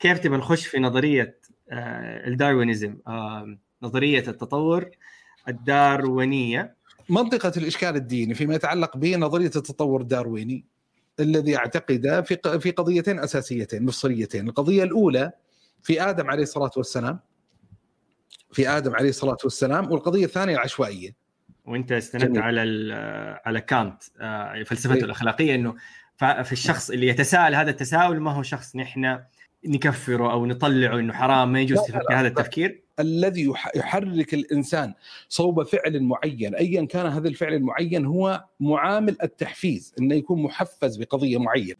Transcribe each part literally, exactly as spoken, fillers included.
كيف تبى نخش في نظرية الداروينيزم، نظرية التطور الداروينية، منطقة الإشكال الديني فيما يتعلق بنظرية التطور الدارويني الذي أعتقد في في قضيتين أساسيتين مفصليتين. القضية الأولى في آدم عليه الصلاة والسلام، في آدم عليه الصلاة والسلام، والقضية الثانية العشوائية. وأنت استندت على على كانت فلسفته الأخلاقية، إنه في الشخص اللي يتساءل هذا التساؤل ما هو شخص نحن نكفره أو نطلعه إنه حرام ما يجوز في هذا التفكير الذي يحرك الإنسان صوب فعل معين أيا كان هذا الفعل المعين، هو معامل التحفيز، إنه يكون محفز بقضية معينة.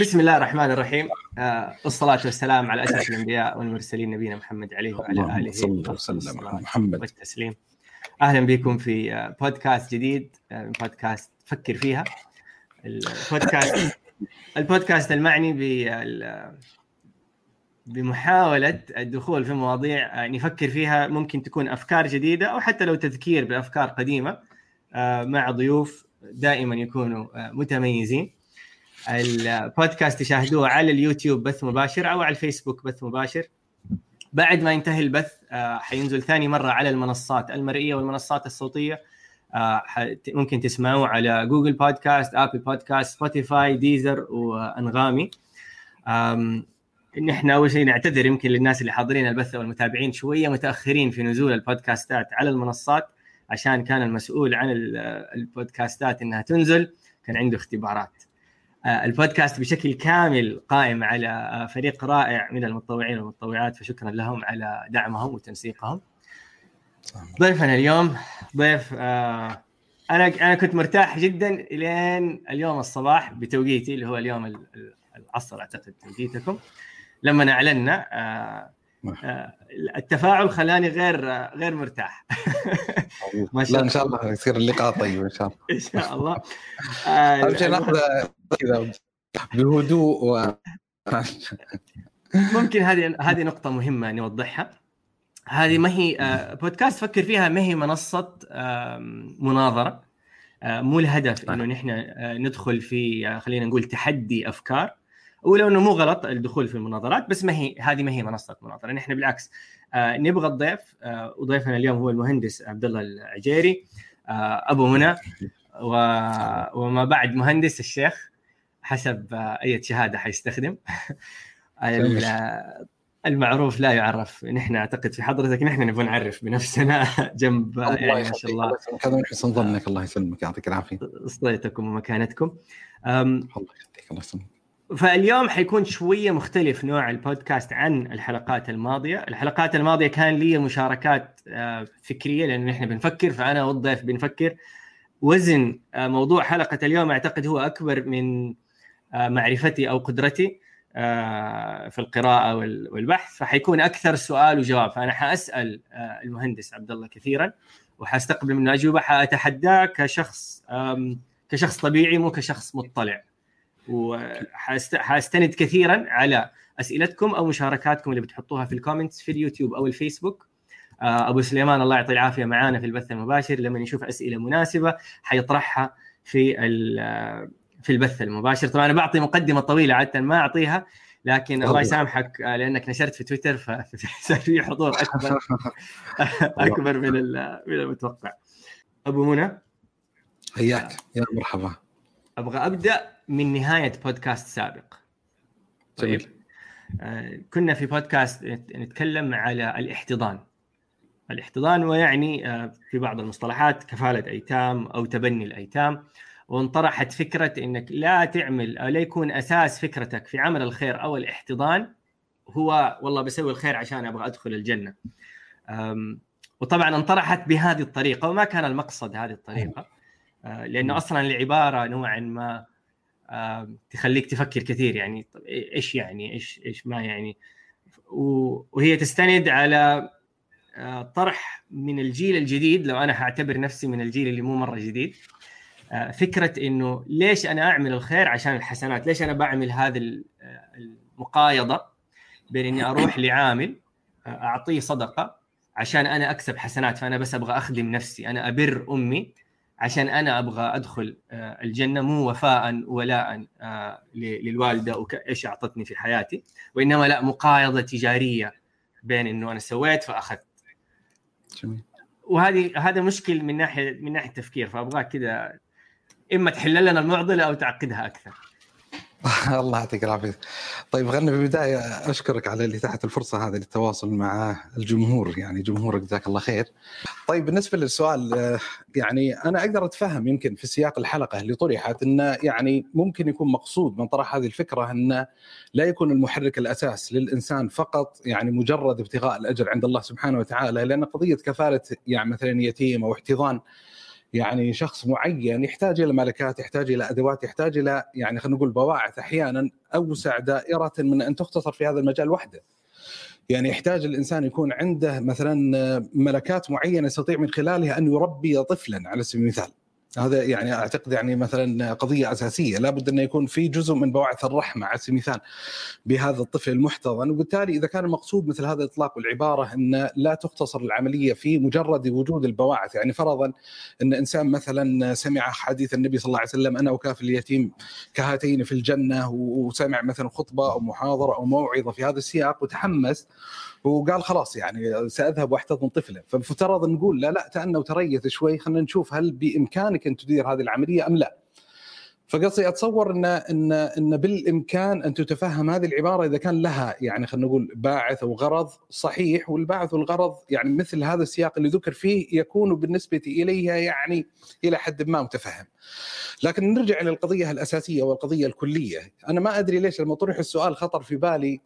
بسم الله الرحمن الرحيم، الصلاة والسلام على أشرف الأنبياء والمرسلين نبينا محمد عليه وعلى آله وصحبه محمد والتسليم. أهلا بكم في بودكاست جديد، بودكاست فكر فيها، البودكاست البودكاست المعني بمحاولة الدخول في مواضيع نفكر فيها، ممكن تكون أفكار جديدة أو حتى لو تذكير بأفكار قديمة، مع ضيوف دائما يكونوا متميزين. البودكاست تشاهدوه على اليوتيوب بث مباشر أو على الفيسبوك بث مباشر. بعد ما ينتهي البث حينزل ثاني مرة على المنصات المرئية والمنصات الصوتية، ممكن تسمعوه على جوجل بودكاست، آبل بودكاست، سبوتيفاي، ديزر وأنغامي. نحن أول شيء نعتذر يمكن للناس اللي حاضرين البث والمتابعين، شوية متأخرين في نزول البودكاستات على المنصات، عشان كان المسؤول عن البودكاستات إنها تنزل كان عنده اختبارات. البودكاست بشكل كامل قائم على فريق رائع من المتطوعين والمتطوعات، فشكرا لهم على دعمهم وتنسيقهم. ضيفنا اليوم ضيف أنا أنا كنت مرتاح جدا لين اليوم الصباح بتوقيتي اللي هو اليوم العصر أعتقد توقيتكم، لما أعلنا التفاعل خلاني غير غير مرتاح. ما شاء الله، إن شاء الله يصير اللقاء طيب إن شاء الله. إن شاء الله. أول شيء نأخذ كذا بهدوء و... ممكن هذه هذه نقطة مهمة نوضحها. هذه ما هي بودكاست فكر فيها، ما هي منصة مناظرة، مو الهدف إنه نحن ندخل في خلينا نقول تحدي أفكار، ولو انه مو غلط الدخول في المناظرات، بس ما هي هذه ما هي منصة مناظرة. نحن بالعكس آه نبغى الضيف، آه وضيفنا اليوم هو المهندس عبدالله العجيري، آه ابو منى و... وما بعد مهندس الشيخ حسب آه اي شهادة حيستخدم. المعروف لا يعرف. نحن اعتقد في حضرتك نحن نبغى نعرف بنفسنا جنب يعني ما شاء الله كذا حسن ظنك. الله يسلمك، يعطيك العافية، صليتكم ومكانتكم. الله يخليك، الله يسلمك. فاليوم حيكون شوية مختلف نوع البودكاست عن الحلقات الماضية. الحلقات الماضية كان لي مشاركات فكرية لأنه نحن بنفكر، فأنا والضيف بنفكر. وزن موضوع حلقة اليوم أعتقد هو أكبر من معرفتي أو قدرتي في القراءة والبحث، فحيكون أكثر سؤال وجواب. فأنا حأسأل المهندس عبدالله كثيرا وحأستقبل منه أجوبة، حأتحداه كشخص كشخص طبيعي مو كشخص مطلع، وحاستند كثيرا على أسئلتكم أو مشاركاتكم اللي بتحطوها في الكومنتس في اليوتيوب أو الفيسبوك. أبو سليمان الله يعطي العافية معانا في البث المباشر، لما يشوف أسئلة مناسبة حيطرحها في في البث المباشر. طبعا أنا بعطي مقدمة طويلة عادة ما أعطيها، لكن الله يسامحك لأنك نشرت في تويتر فصار في حضور أكبر أكبر من من المتوقع. أبو منى حياك، يا مرحبا. أبغى أبدأ من نهاية بودكاست سابق. طيب آه، كنا في بودكاست نتكلم على الاحتضان الاحتضان ويعني آه في بعض المصطلحات كفالة أيتام أو تبني الأيتام، وانطرحت فكرة أنك لا تعمل أو لا يكون أساس فكرتك في عمل الخير أو الاحتضان هو والله بسوي الخير عشان أبغى أدخل الجنة. وطبعا انطرحت بهذه الطريقة، وما كان المقصد هذه الطريقة، آه لأنه أصلا العبارة نوعا ما تخليك تفكر كثير، يعني إيش يعني إيش إيش ما يعني، وهي تستند على طرح من الجيل الجديد. لو أنا هعتبر نفسي من الجيل اللي مو مرة جديد، فكرة إنه ليش أنا أعمل الخير عشان الحسنات، ليش أنا بعمل هذا المقايضة بين إني أروح لعامل أعطيه صدقة عشان أنا أكسب حسنات، فأنا بس أبغى أخدم نفسي، أنا أبر أمي عشان أنا أبغى أدخل الجنة مو وفاء ولاء للوالدة وإيش أعطتني في حياتي، وإنما لا مقايضة تجارية بين إنه أنا سويت فأخذت. جميل. وهذه هذا مشكل من ناحية من ناحية تفكير، فأبغاك كده إما تحل لنا المعضلة أو تعقدها أكثر. الله يعطيك العافية. طيب خلنا بالبداية أشكرك على اللي تحت الفرصة هذه للتواصل مع الجمهور، يعني جمهورك جزاك الله خير. طيب بالنسبة للسؤال، يعني أنا أقدر أتفهم يمكن في سياق الحلقة اللي طرحت أنه يعني ممكن يكون مقصود من طرح هذه الفكرة أنه لا يكون المحرك الأساس للإنسان فقط يعني مجرد ابتغاء الأجر عند الله سبحانه وتعالى، لأن قضية كفالة يعني مثلا يتيم أو احتضان يعني شخص معين يحتاج إلى ملكات، يحتاج إلى أدوات، يحتاج إلى يعني خلينا نقول بواعث أحيانا أوسع دائرة من أن تختصر في هذا المجال وحده. يعني يحتاج الإنسان يكون عنده مثلا ملكات معينة يستطيع من خلالها أن يربي طفلا على سبيل المثال. هذا يعني أعتقد يعني مثلا قضية أساسية، لابد أن يكون في جزء من بواعث الرحمة على سبيل المثال بهذا الطفل المحتضن. وبالتالي إذا كان المقصود مثل هذا الإطلاق والعبارة أن لا تقتصر العملية في مجرد وجود البواعث، يعني فرضا أن إنسان مثلا سمع حديث النبي صلى الله عليه وسلم أنا وكافل اليتيم كهاتين في الجنة، وسمع مثلا خطبة أو محاضرة أو موعظة في هذا السياق وتحمس وقال خلاص يعني سأذهب واحتضن طفله، فمفترض نقول لا لا تأنى وتريث شوي، خلنا نشوف هل بإمكانك أن تدير هذه العملية أم لا. فقصدي أتصور إن إن إن بالإمكان أن تتفهم هذه العبارة إذا كان لها يعني خلنا نقول باعث وغرض صحيح، والباعث والغرض يعني مثل هذا السياق اللي ذكر فيه يكون بالنسبة إليها يعني إلى حد ما متفهم. لكن نرجع إلى القضية الأساسية والقضية الكلية. أنا ما أدري ليش لما طرح السؤال خطر في بالي،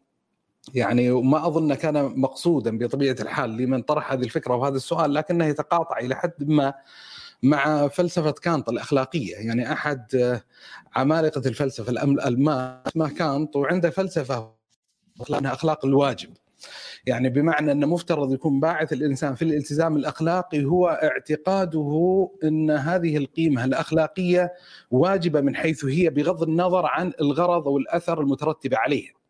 يعني وما أظن كان مقصودا بطبيعة الحال لمن طرح هذه الفكرة وهذا السؤال، لكنه يتقاطع إلى حد ما مع فلسفة كانط الأخلاقية. يعني أحد عمالقة الفلسفة الألمان اسمه كانط، وعنده فلسفة أنها أخلاق الواجب، يعني بمعنى أن مفترض يكون باعث الإنسان في الالتزام الأخلاقي هو اعتقاده أن هذه القيمة الأخلاقية واجبة من حيث هي بغض النظر عن الغرض والأثر المترتب عليه.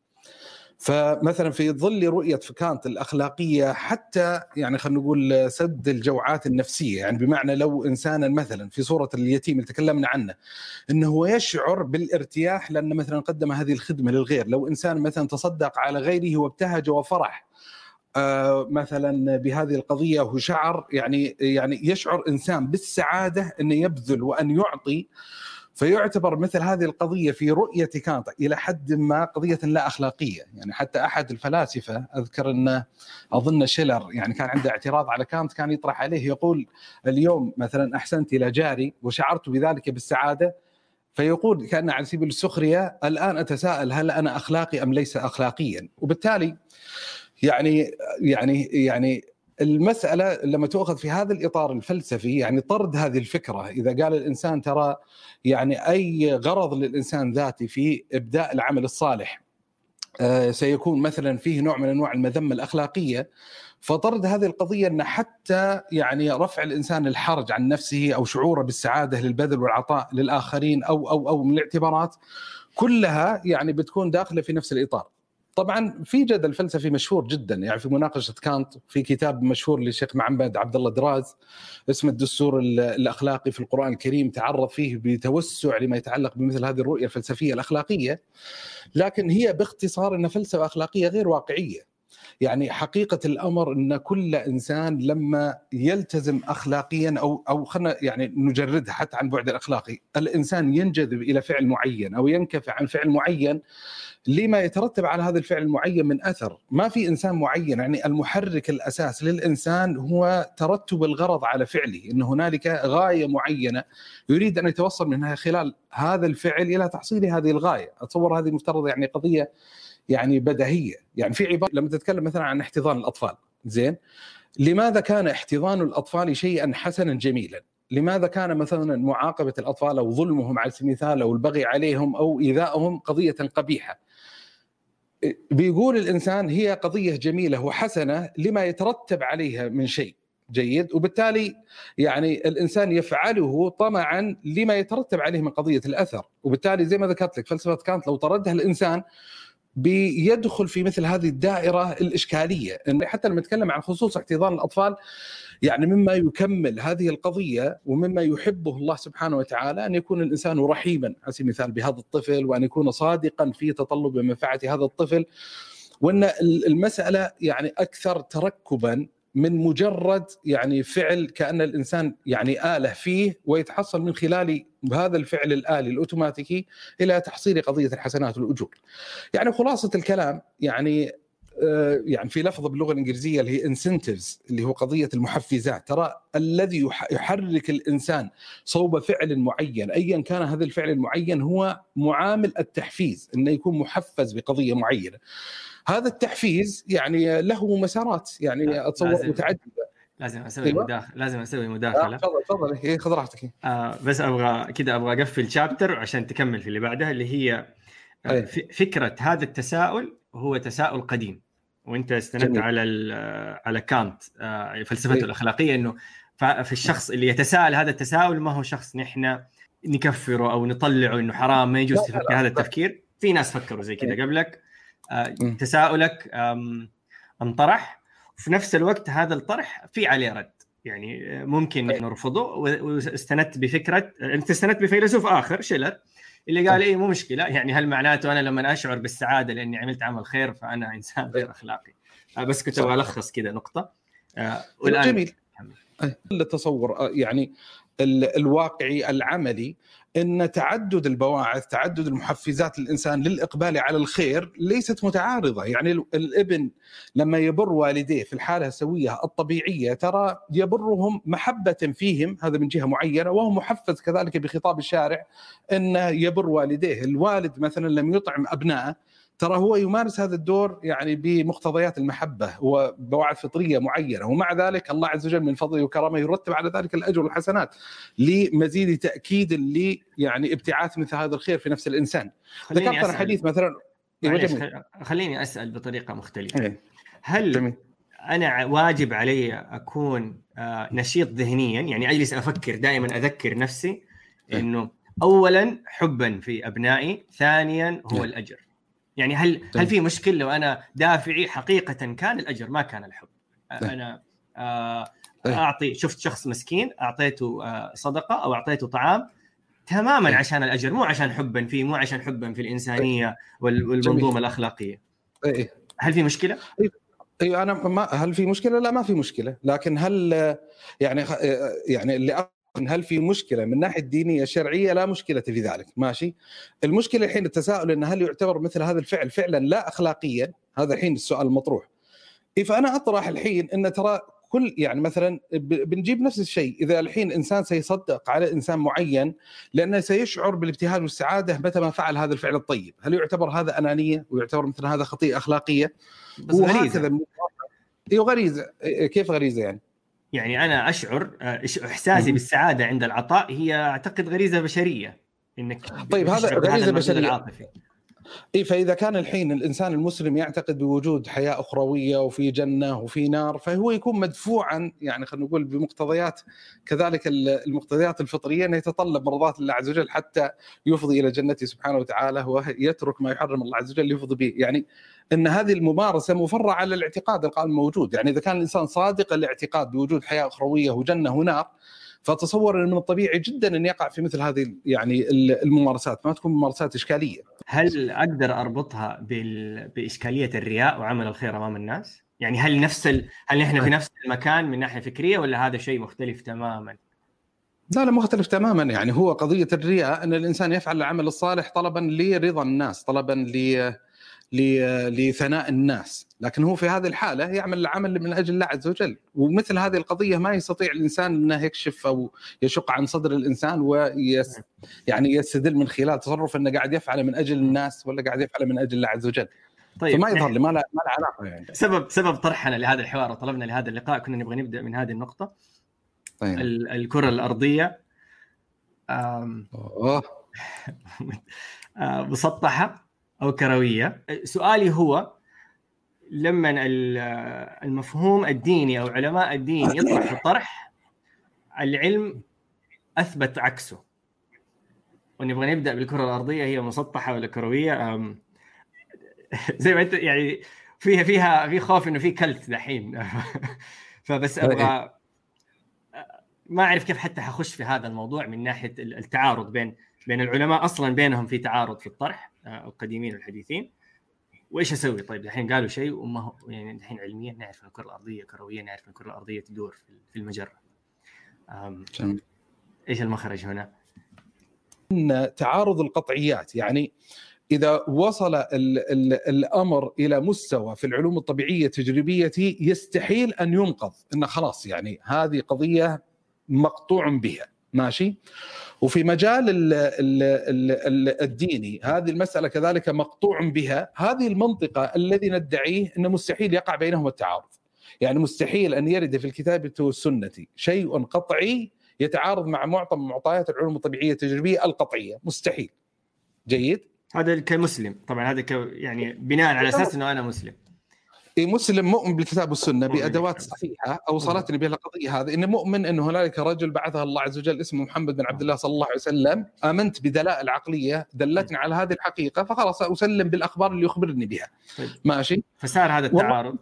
فمثلا في ظل رؤية كانت الأخلاقية حتى يعني خلينا نقول سد الجوعات النفسية، يعني بمعنى لو إنسانا مثلا في صورة اليتيم اللي تكلمنا عنه أنه هو يشعر بالارتياح لأنه مثلا قدم هذه الخدمة للغير، لو إنسان مثلا تصدق على غيره وابتهج وفرح آه مثلا بهذه القضية، هو شعر يعني يعني يشعر إنسان بالسعادة أن يبذل وأن يعطي، فيعتبر مثل هذه القضية في رؤية كانت إلى حد ما قضية لا أخلاقية. يعني حتى أحد الفلاسفة أذكر أن أظن شيلر يعني كان عنده اعتراض على كانت، كان يطرح عليه يقول اليوم مثلا أحسنت إلى جاري وشعرت بذلك بالسعادة، فيقول كأن على سبيل السخرية الآن أتساءل هل أنا أخلاقي أم ليس أخلاقيا. وبالتالي يعني يعني يعني المسألة لما تأخذ في هذا الإطار الفلسفي يعني طرد هذه الفكرة، إذا قال الإنسان ترى يعني أي غرض للإنسان ذاتي في إبداء العمل الصالح آه سيكون مثلا فيه نوع من أنواع المذمة الأخلاقية، فطرد هذه القضية أن حتى يعني رفع الإنسان الحرج عن نفسه أو شعوره بالسعادة للبذل والعطاء للآخرين أو أو أو من الاعتبارات كلها يعني بتكون داخلة في نفس الإطار. طبعا في جدل فلسفي مشهور جدا يعني في مناقشه كانت، في كتاب مشهور للشيخ محمد عبد الله دراز اسمه الدستور الاخلاقي في القران الكريم، تعرض فيه بتوسع لما يتعلق بمثل هذه الرؤيه الفلسفيه الاخلاقيه، لكن هي باختصار ان فلسفه اخلاقيه غير واقعيه. يعني حقيقة الأمر أن كل إنسان لما يلتزم أخلاقيا أو أو خلنا يعني نجردها حتى عن بعد الأخلاقي، الإنسان ينجذب إلى فعل معين أو ينكفع عن فعل معين لما يترتب على هذا الفعل المعين من أثر. ما في إنسان معين، يعني المحرك الأساس للإنسان هو ترتب الغرض على فعله، إن هنالك غاية معينة يريد أن يتوصل منها خلال هذا الفعل إلى تحصيل هذه الغاية. أتصور هذه مفترض يعني قضية يعني بديهية. يعني في عبارة لما تتكلم مثلا عن احتضان الأطفال، زين لماذا كان احتضان الأطفال شيئا حسنا جميلا؟ لماذا كان مثلا معاقبة الأطفال أو ظلمهم على سبيل المثال أو البغي عليهم أو إيذائهم قضية قبيحة؟ بيقول الإنسان هي قضية جميلة وحسنة لما يترتب عليها من شيء جيد، وبالتالي يعني الإنسان يفعله طمعا لما يترتب عليه من قضية الأثر. وبالتالي زي ما ذكرت لك فلسفة كانت لو طردها الإنسان بيدخل في مثل هذه الدائرة الإشكالية. إن حتى لما نتكلم عن خصوص احتضان الأطفال يعني مما يكمل هذه القضية ومما يحبه الله سبحانه وتعالى أن يكون الإنسان رحيما على سبيل المثال بهذا الطفل، وأن يكون صادقا في تطلب منفعة هذا الطفل، وأن المسألة يعني أكثر تركبا من مجرد يعني فعل كأن الإنسان يعني آله فيه، ويتحصل من خلال هذا الفعل الآلي الأوتوماتيكي إلى تحصيل قضية الحسنات والأجور. يعني خلاصة الكلام يعني آه يعني في لفظ باللغة الإنجليزية اللي هي incentives اللي هو قضية المحفزات، ترى الذي يحرك الإنسان صوب فعل معين أيا كان هذا الفعل المعين هو معامل التحفيز، إنه يكون محفز بقضية معينة. هذا التحفيز يعني له مسارات يعني اتصور متعدده. لازم اسوي مداخله لازم اسوي مداخله تفضل تفضل هي خذ راحتك. آه بس ابغى كذا ابغى اقفل شابتر عشان تكمل في اللي بعدها، اللي هي آه فكره هذا التساؤل هو تساؤل قديم، وانت استندت على على كانت آه فلسفته الاخلاقيه، انه في الشخص اللي يتساءل هذا التساؤل ما هو شخص نحن نكفره او نطلعه انه حرام ما يجوز تفكر هذا التفكير. في ناس فكروا زي كذا قبلك، تساؤلك انطرح، وفي نفس الوقت هذا الطرح في عليه رد يعني ممكن نحن نرفضه. واستندت بفكرة انت استندت بفيلسوف آخر شيلر اللي قال ايه مو مشكلة، يعني هل معناته أنا لما أشعر بالسعادة لأني عملت عمل خير فأنا إنسان غير أخلاقي؟ بس كنت ألخص كده نقطة. والآن جميل التصور يعني الواقعي العملي أن تعدد البواعث تعدد المحفزات الإنسان للإقبال على الخير ليست متعارضة. يعني الابن لما يبر والديه في الحالة السوية الطبيعية ترى يبرهم محبة فيهم، هذا من جهة معينة، وهو محفز كذلك بخطاب الشارع أن يبر والديه. الوالد مثلا لم يطعم أبنائه ترى هو يمارس هذا الدور يعني بمقتضيات المحبة وبواعث فطرية معينة، ومع ذلك الله عز وجل من فضله وكرمه يرتب على ذلك الأجر والحسنات لمزيد تأكيد اللي يعني ابتعاث مثل هذا الخير في نفس الإنسان. ذكرت الحديث مثلا خليني أسأل بطريقة مختلفة. ايه. هل جميل. أنا واجب علي أكون نشيط ذهنيا، يعني أجلس أفكر دائما أذكر نفسي أنه أولا حبا في أبنائي، ثانيا هو ايه. الأجر. يعني هل ده. هل في مشكلة لو أنا دافعي حقيقة كان الأجر ما كان الحب؟ ده. أنا أعطي، شفت شخص مسكين أعطيته صدقة أو أعطيته طعام تماما ده. عشان الأجر، مو عشان حبا فيه، مو عشان حبا في الإنسانية والمنظومة الأخلاقية. ده. هل في مشكلة؟ أي أنا ما هل في مشكلة؟ لا ما في مشكلة، لكن هل يعني يعني اللي هل في مشكلة من ناحية الدينية الشرعية؟ لا مشكلة في ذلك. ماشي، المشكلة الحين التساؤل إن هل يعتبر مثل هذا الفعل فعلا لا أخلاقيا؟ هذا الحين السؤال المطروح. إذا أنا أطرح الحين إن ترى كل يعني مثلا بنجيب نفس الشيء، إذا الحين إنسان سيصدق على إنسان معين لأنه سيشعر بالابتهاج والسعادة متى ما فعل هذا الفعل الطيب، هل يعتبر هذا أنانية ويعتبر مثل هذا خطيئة أخلاقية؟ وهكذا غريزة. كيف غريزة يعني؟ يعني أنا أشعر إحساسي بالسعادة عند العطاء هي أعتقد غريزة بشرية. إنك طيب هذا غريزة بشرية. إيه، فإذا كان الحين الإنسان المسلم يعتقد بوجود حياة أخروية وفي جنة وفي نار، فهو يكون مدفوعا يعني خلينا نقول بمقتضيات كذلك المقتضيات الفطرية أن يتطلب مرضات الله عز وجل حتى يفضي إلى جنته سبحانه وتعالى ويترك ما يحرم الله عز وجل يفضي به. يعني أن هذه الممارسة مفرعة على الاعتقاد القائم موجود. يعني إذا كان الإنسان صادق الاعتقاد بوجود حياة أخروية وجنة ونار، فتصور أن من الطبيعي جدا أن يقع في مثل هذه يعني الممارسات، ما تكون ممارسات إشكالية. هل أقدر أربطها بال... بإشكالية الرياء وعمل الخير أمام الناس؟ يعني هل نفس ال... هل نحن في نفس المكان من ناحية فكرية، ولا هذا شيء مختلف تماما؟ لا لا مختلف تماما. يعني هو قضية الرياء أن الإنسان يفعل العمل الصالح طلبا لرضا الناس، طلبا ل... لثناء الناس، لكن هو في هذه الحالة يعمل العمل من أجل الله عز وجل. ومثل هذه القضية ما يستطيع الإنسان أنه يكشف أو يشق عن صدر الإنسان ويس يعني يستدل من خلال تصرف أنه قاعد يفعله من أجل الناس ولا قاعد يفعله من أجل الله عز وجل. طيب فما يظهر لي ما له ما له علاقة. يعني سبب سبب طرحنا لهذا الحوار وطلبنا لهذا اللقاء كنا نبغى نبدأ من هذه النقطة. طيب. الكرة الأرضية مسطحة أو كروية؟ سؤالي هو لما المفهوم الديني أو علماء الدين يطرح الطرح العلم أثبت عكسه، ونبغى نبدأ بالكرة الأرضية هي مسطحة ولا كروية. زي ما انت يعني فيها فيها في خوف انه في كلت دحين فبس ابغى ما اعرف كيف حتى حخش في هذا الموضوع من ناحيه التعارض بين بين العلماء اصلا، بينهم في تعارض في الطرح القديمين والحديثين. وايش اسوي؟ طيب دحين قالوا شيء وما يعني دحين علميا نعرف ان الكره الارضيه كرويه، نعرف ان الكره الارضيه تدور في المجره. ايش المخرج هنا؟ ان تعارض القطعيات، يعني إذا وصل ال ال الأمر إلى مستوى في العلوم الطبيعية التجريبية يستحيل أن ينقض، إنه خلاص يعني هذه قضية مقطوع بها، ماشي. وفي مجال ال ال ال الديني هذه المسألة كذلك مقطوع بها، هذه المنطقة الذي ندعيه أنه مستحيل يقع بينهم التعارض، يعني مستحيل أن يرد في الكتاب والسنة شيء قطعي يتعارض مع معظم معطيات العلوم الطبيعية التجريبية القطعية، مستحيل. جيد؟ هذا كمسلم طبعا، هذا يعني بناء على اساس انه انا مسلم، اي مسلم مؤمن بالكتاب والسنه بادوات صحيحه اوصلتني بها القضيه هذه، انه مؤمن انه هنالك رجل بعثه الله عز وجل اسمه محمد بن عبد الله صلى الله عليه وسلم، امنت بدلائل عقليه دلتني على هذه الحقيقه، فخلاص اسلم بالاخبار اللي يخبرني بها، ماشي. فصار هذا التعارض،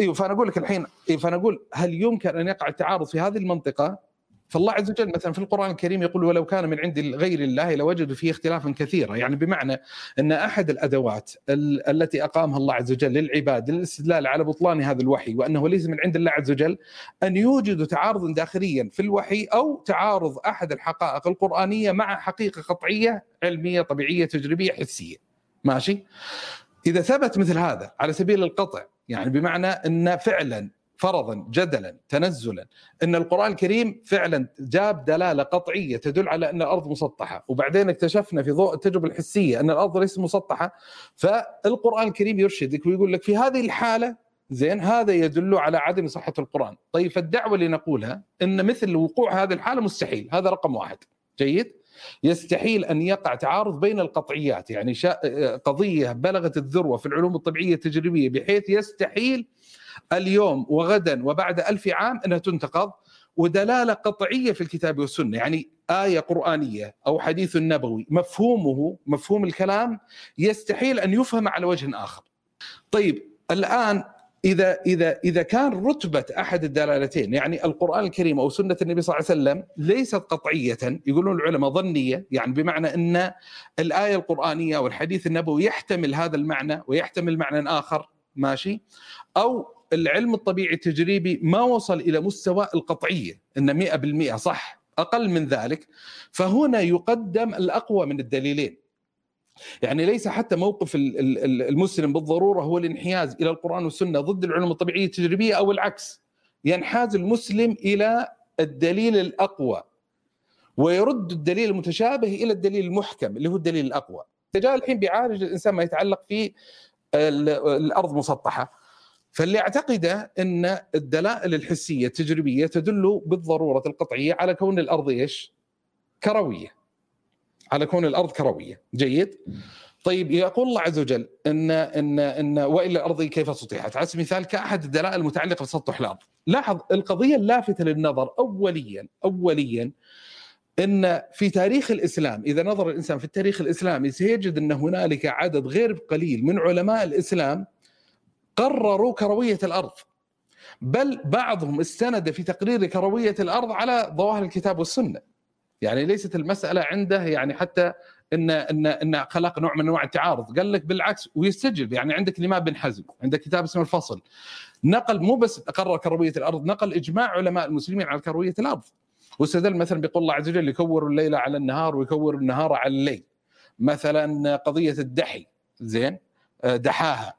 ايوه. فانا اقول لك الحين، ايوه فانا اقول هل يمكن ان يقع التعارض في هذه المنطقه؟ فالله عز وجل مثلا في القرآن الكريم يقول ولو كان من عند غير الله لوجدوا فيه اختلافا كثيرا، يعني بمعنى أن أحد الأدوات ال- التي أقامها الله عز وجل للعباد للاستدلال على بطلان هذا الوحي وأنه ليس من عند الله عز وجل أن يوجد تعارض داخليا في الوحي أو تعارض أحد الحقائق القرآنية مع حقيقة قطعية علمية طبيعية تجريبية حسية، ماشي. إذا ثبت مثل هذا على سبيل القطع، يعني بمعنى أن فعلا فرضا جدلا تنزلا ان القرآن الكريم فعلا جاب دلالة قطعية تدل على ان الارض مسطحة، وبعدين اكتشفنا في ضوء التجربة الحسية ان الارض ليس مسطحة، فالقرآن الكريم يرشدك ويقول لك في هذه الحالة زين هذا يدل على عدم صحة القرآن. طيب فالدعوة اللي نقولها ان مثل وقوع هذه الحالة مستحيل، هذا رقم واحد. جيد؟ يستحيل أن يقع تعارض بين القطعيات، يعني قضية بلغت الذروة في العلوم الطبيعية التجريبية بحيث يستحيل اليوم وغدا وبعد ألف عام أنها تنتقض، ودلالة قطعية في الكتاب والسنة، يعني آية قرآنية أو حديث نبوي مفهومه مفهوم الكلام يستحيل أن يفهم على وجه آخر. طيب الآن إذا إذا إذا كان رتبة أحد الدلالتين، يعني القرآن الكريم أو سنة النبي صلى الله عليه وسلم، ليست قطعية، يقولون العلماء ظنية، يعني بمعنى أن الآية القرآنية والحديث النبوي يحتمل هذا المعنى ويحتمل معنى آخر، ماشي، أو العلم الطبيعي التجريبي ما وصل إلى مستوى القطعية إن مئة بالمئة صح، أقل من ذلك، فهنا يقدم الأقوى من الدليلين. يعني ليس حتى موقف المسلم بالضرورة هو الانحياز إلى القرآن والسنة ضد العلوم الطبيعية التجريبية أو العكس، ينحاز المسلم إلى الدليل الأقوى ويرد الدليل المتشابه إلى الدليل المحكم اللي هو الدليل الأقوى. تجاه الحين بيعالج الإنسان ما يتعلق في الأرض مسطحة، فاللي اعتقده أن الدلائل الحسية التجريبية تدل بالضرورة القطعية على كون الأرض إيش؟ كروية، على كون الأرض كروية. جيد؟ طيب يقول الله عز وجل إن إن إن وإلا الأرض كيف سطحت، على سبيل المثال كأحد الدلائل المتعلقة بسطح الأرض. لاحظ القضية اللافتة للنظر أوليا أوليا إن في تاريخ الإسلام، إذا نظر الإنسان في التاريخ الإسلامي سيجد أن هنالك عدد غير قليل من علماء الإسلام قرروا كروية الأرض، بل بعضهم استند في تقرير كروية الأرض على ظواهر الكتاب والسنة. يعني ليست المسألة عنده يعني حتى إن إن إن خلق نوع من أنواع التعارض، قال لك بالعكس ويستجيب. يعني عندك الإمام بن حزم عندك كتاب اسمه الفصل، نقل مو بس أقرر كروية الأرض، نقل إجماع علماء المسلمين على كروية الأرض، واستدل مثلا بقول الله عز وجل يكور الليل على النهار ويكور النهار على الليل. مثلا قضية الدحي زين دحاها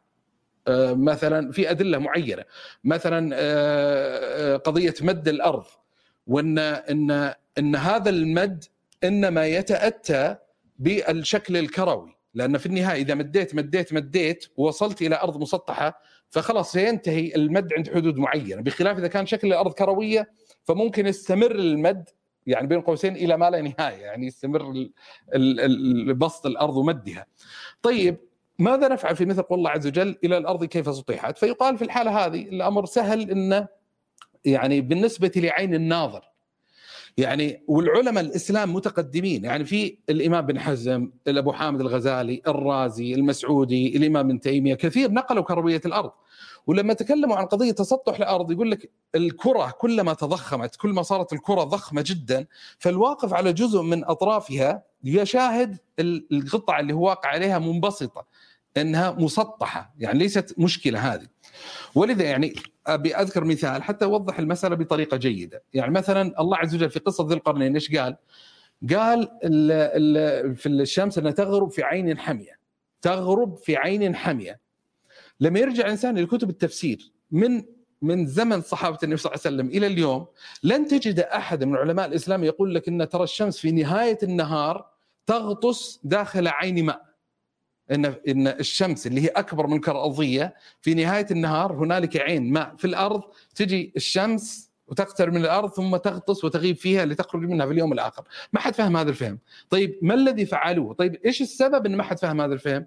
مثلا في أدلة معينة، مثلا قضية مد الأرض، وأن إن إن هذا المد إنما يتأتى بالشكل الكروي، لأن في النهاية إذا مديت مديت مديت ووصلت إلى أرض مسطحة فخلاص سينتهي المد عند حدود معينة، بخلاف إذا كان شكل الأرض كروية فممكن يستمر المد يعني بين قوسين إلى ما لا نهاية، يعني يستمر بسط الأرض ومدها. طيب ماذا نفعل في مثل قول الله عز وجل إلى الأرض كيف سطحت؟ فيقال في الحالة هذه الأمر سهل، إنه يعني بالنسبة لعين الناظر، يعني والعلماء الإسلام متقدمين، يعني في الإمام بن حزم، أبو حامد الغزالي، الرازي، المسعودي، الإمام بن تيمية، كثير نقلوا كروية الأرض. ولما تكلموا عن قضية تسطح الأرض يقول لك الكرة كلما تضخمت، كل ما صارت الكرة ضخمة جدا، فالواقف على جزء من أطرافها يشاهد القطعة اللي هو واقع عليها منبسطة أنها مسطحة، يعني ليست مشكلة هذه. ولذا يعني أبي أذكر مثال حتى أوضح المسألة بطريقة جيدة. يعني مثلا الله عز وجل في قصة ذي القرنين إيش قال؟ قال ال ال في الشمس أنها تغرب في عين حمية، تغرب في عين حمية. لما يرجع الإنسان لكتب التفسير من من زمن صحابة النبي صلى الله عليه وسلم إلى اليوم، لن تجد أحد من علماء الإسلام يقول لك إن ترى الشمس في نهاية النهار تغطس داخل عين ماء، إن إن الشمس اللي هي أكبر من كرة أرضية في نهاية النهار هنالك عين ماء في الأرض، تجي الشمس وتقترب من الأرض ثم تغطس وتغيب فيها لتخرج منها في اليوم الآخر. ما حد فهم هذا الفهم. طيب ما الذي فعلوه؟ طيب إيش السبب إن ما حد فهم هذا الفهم؟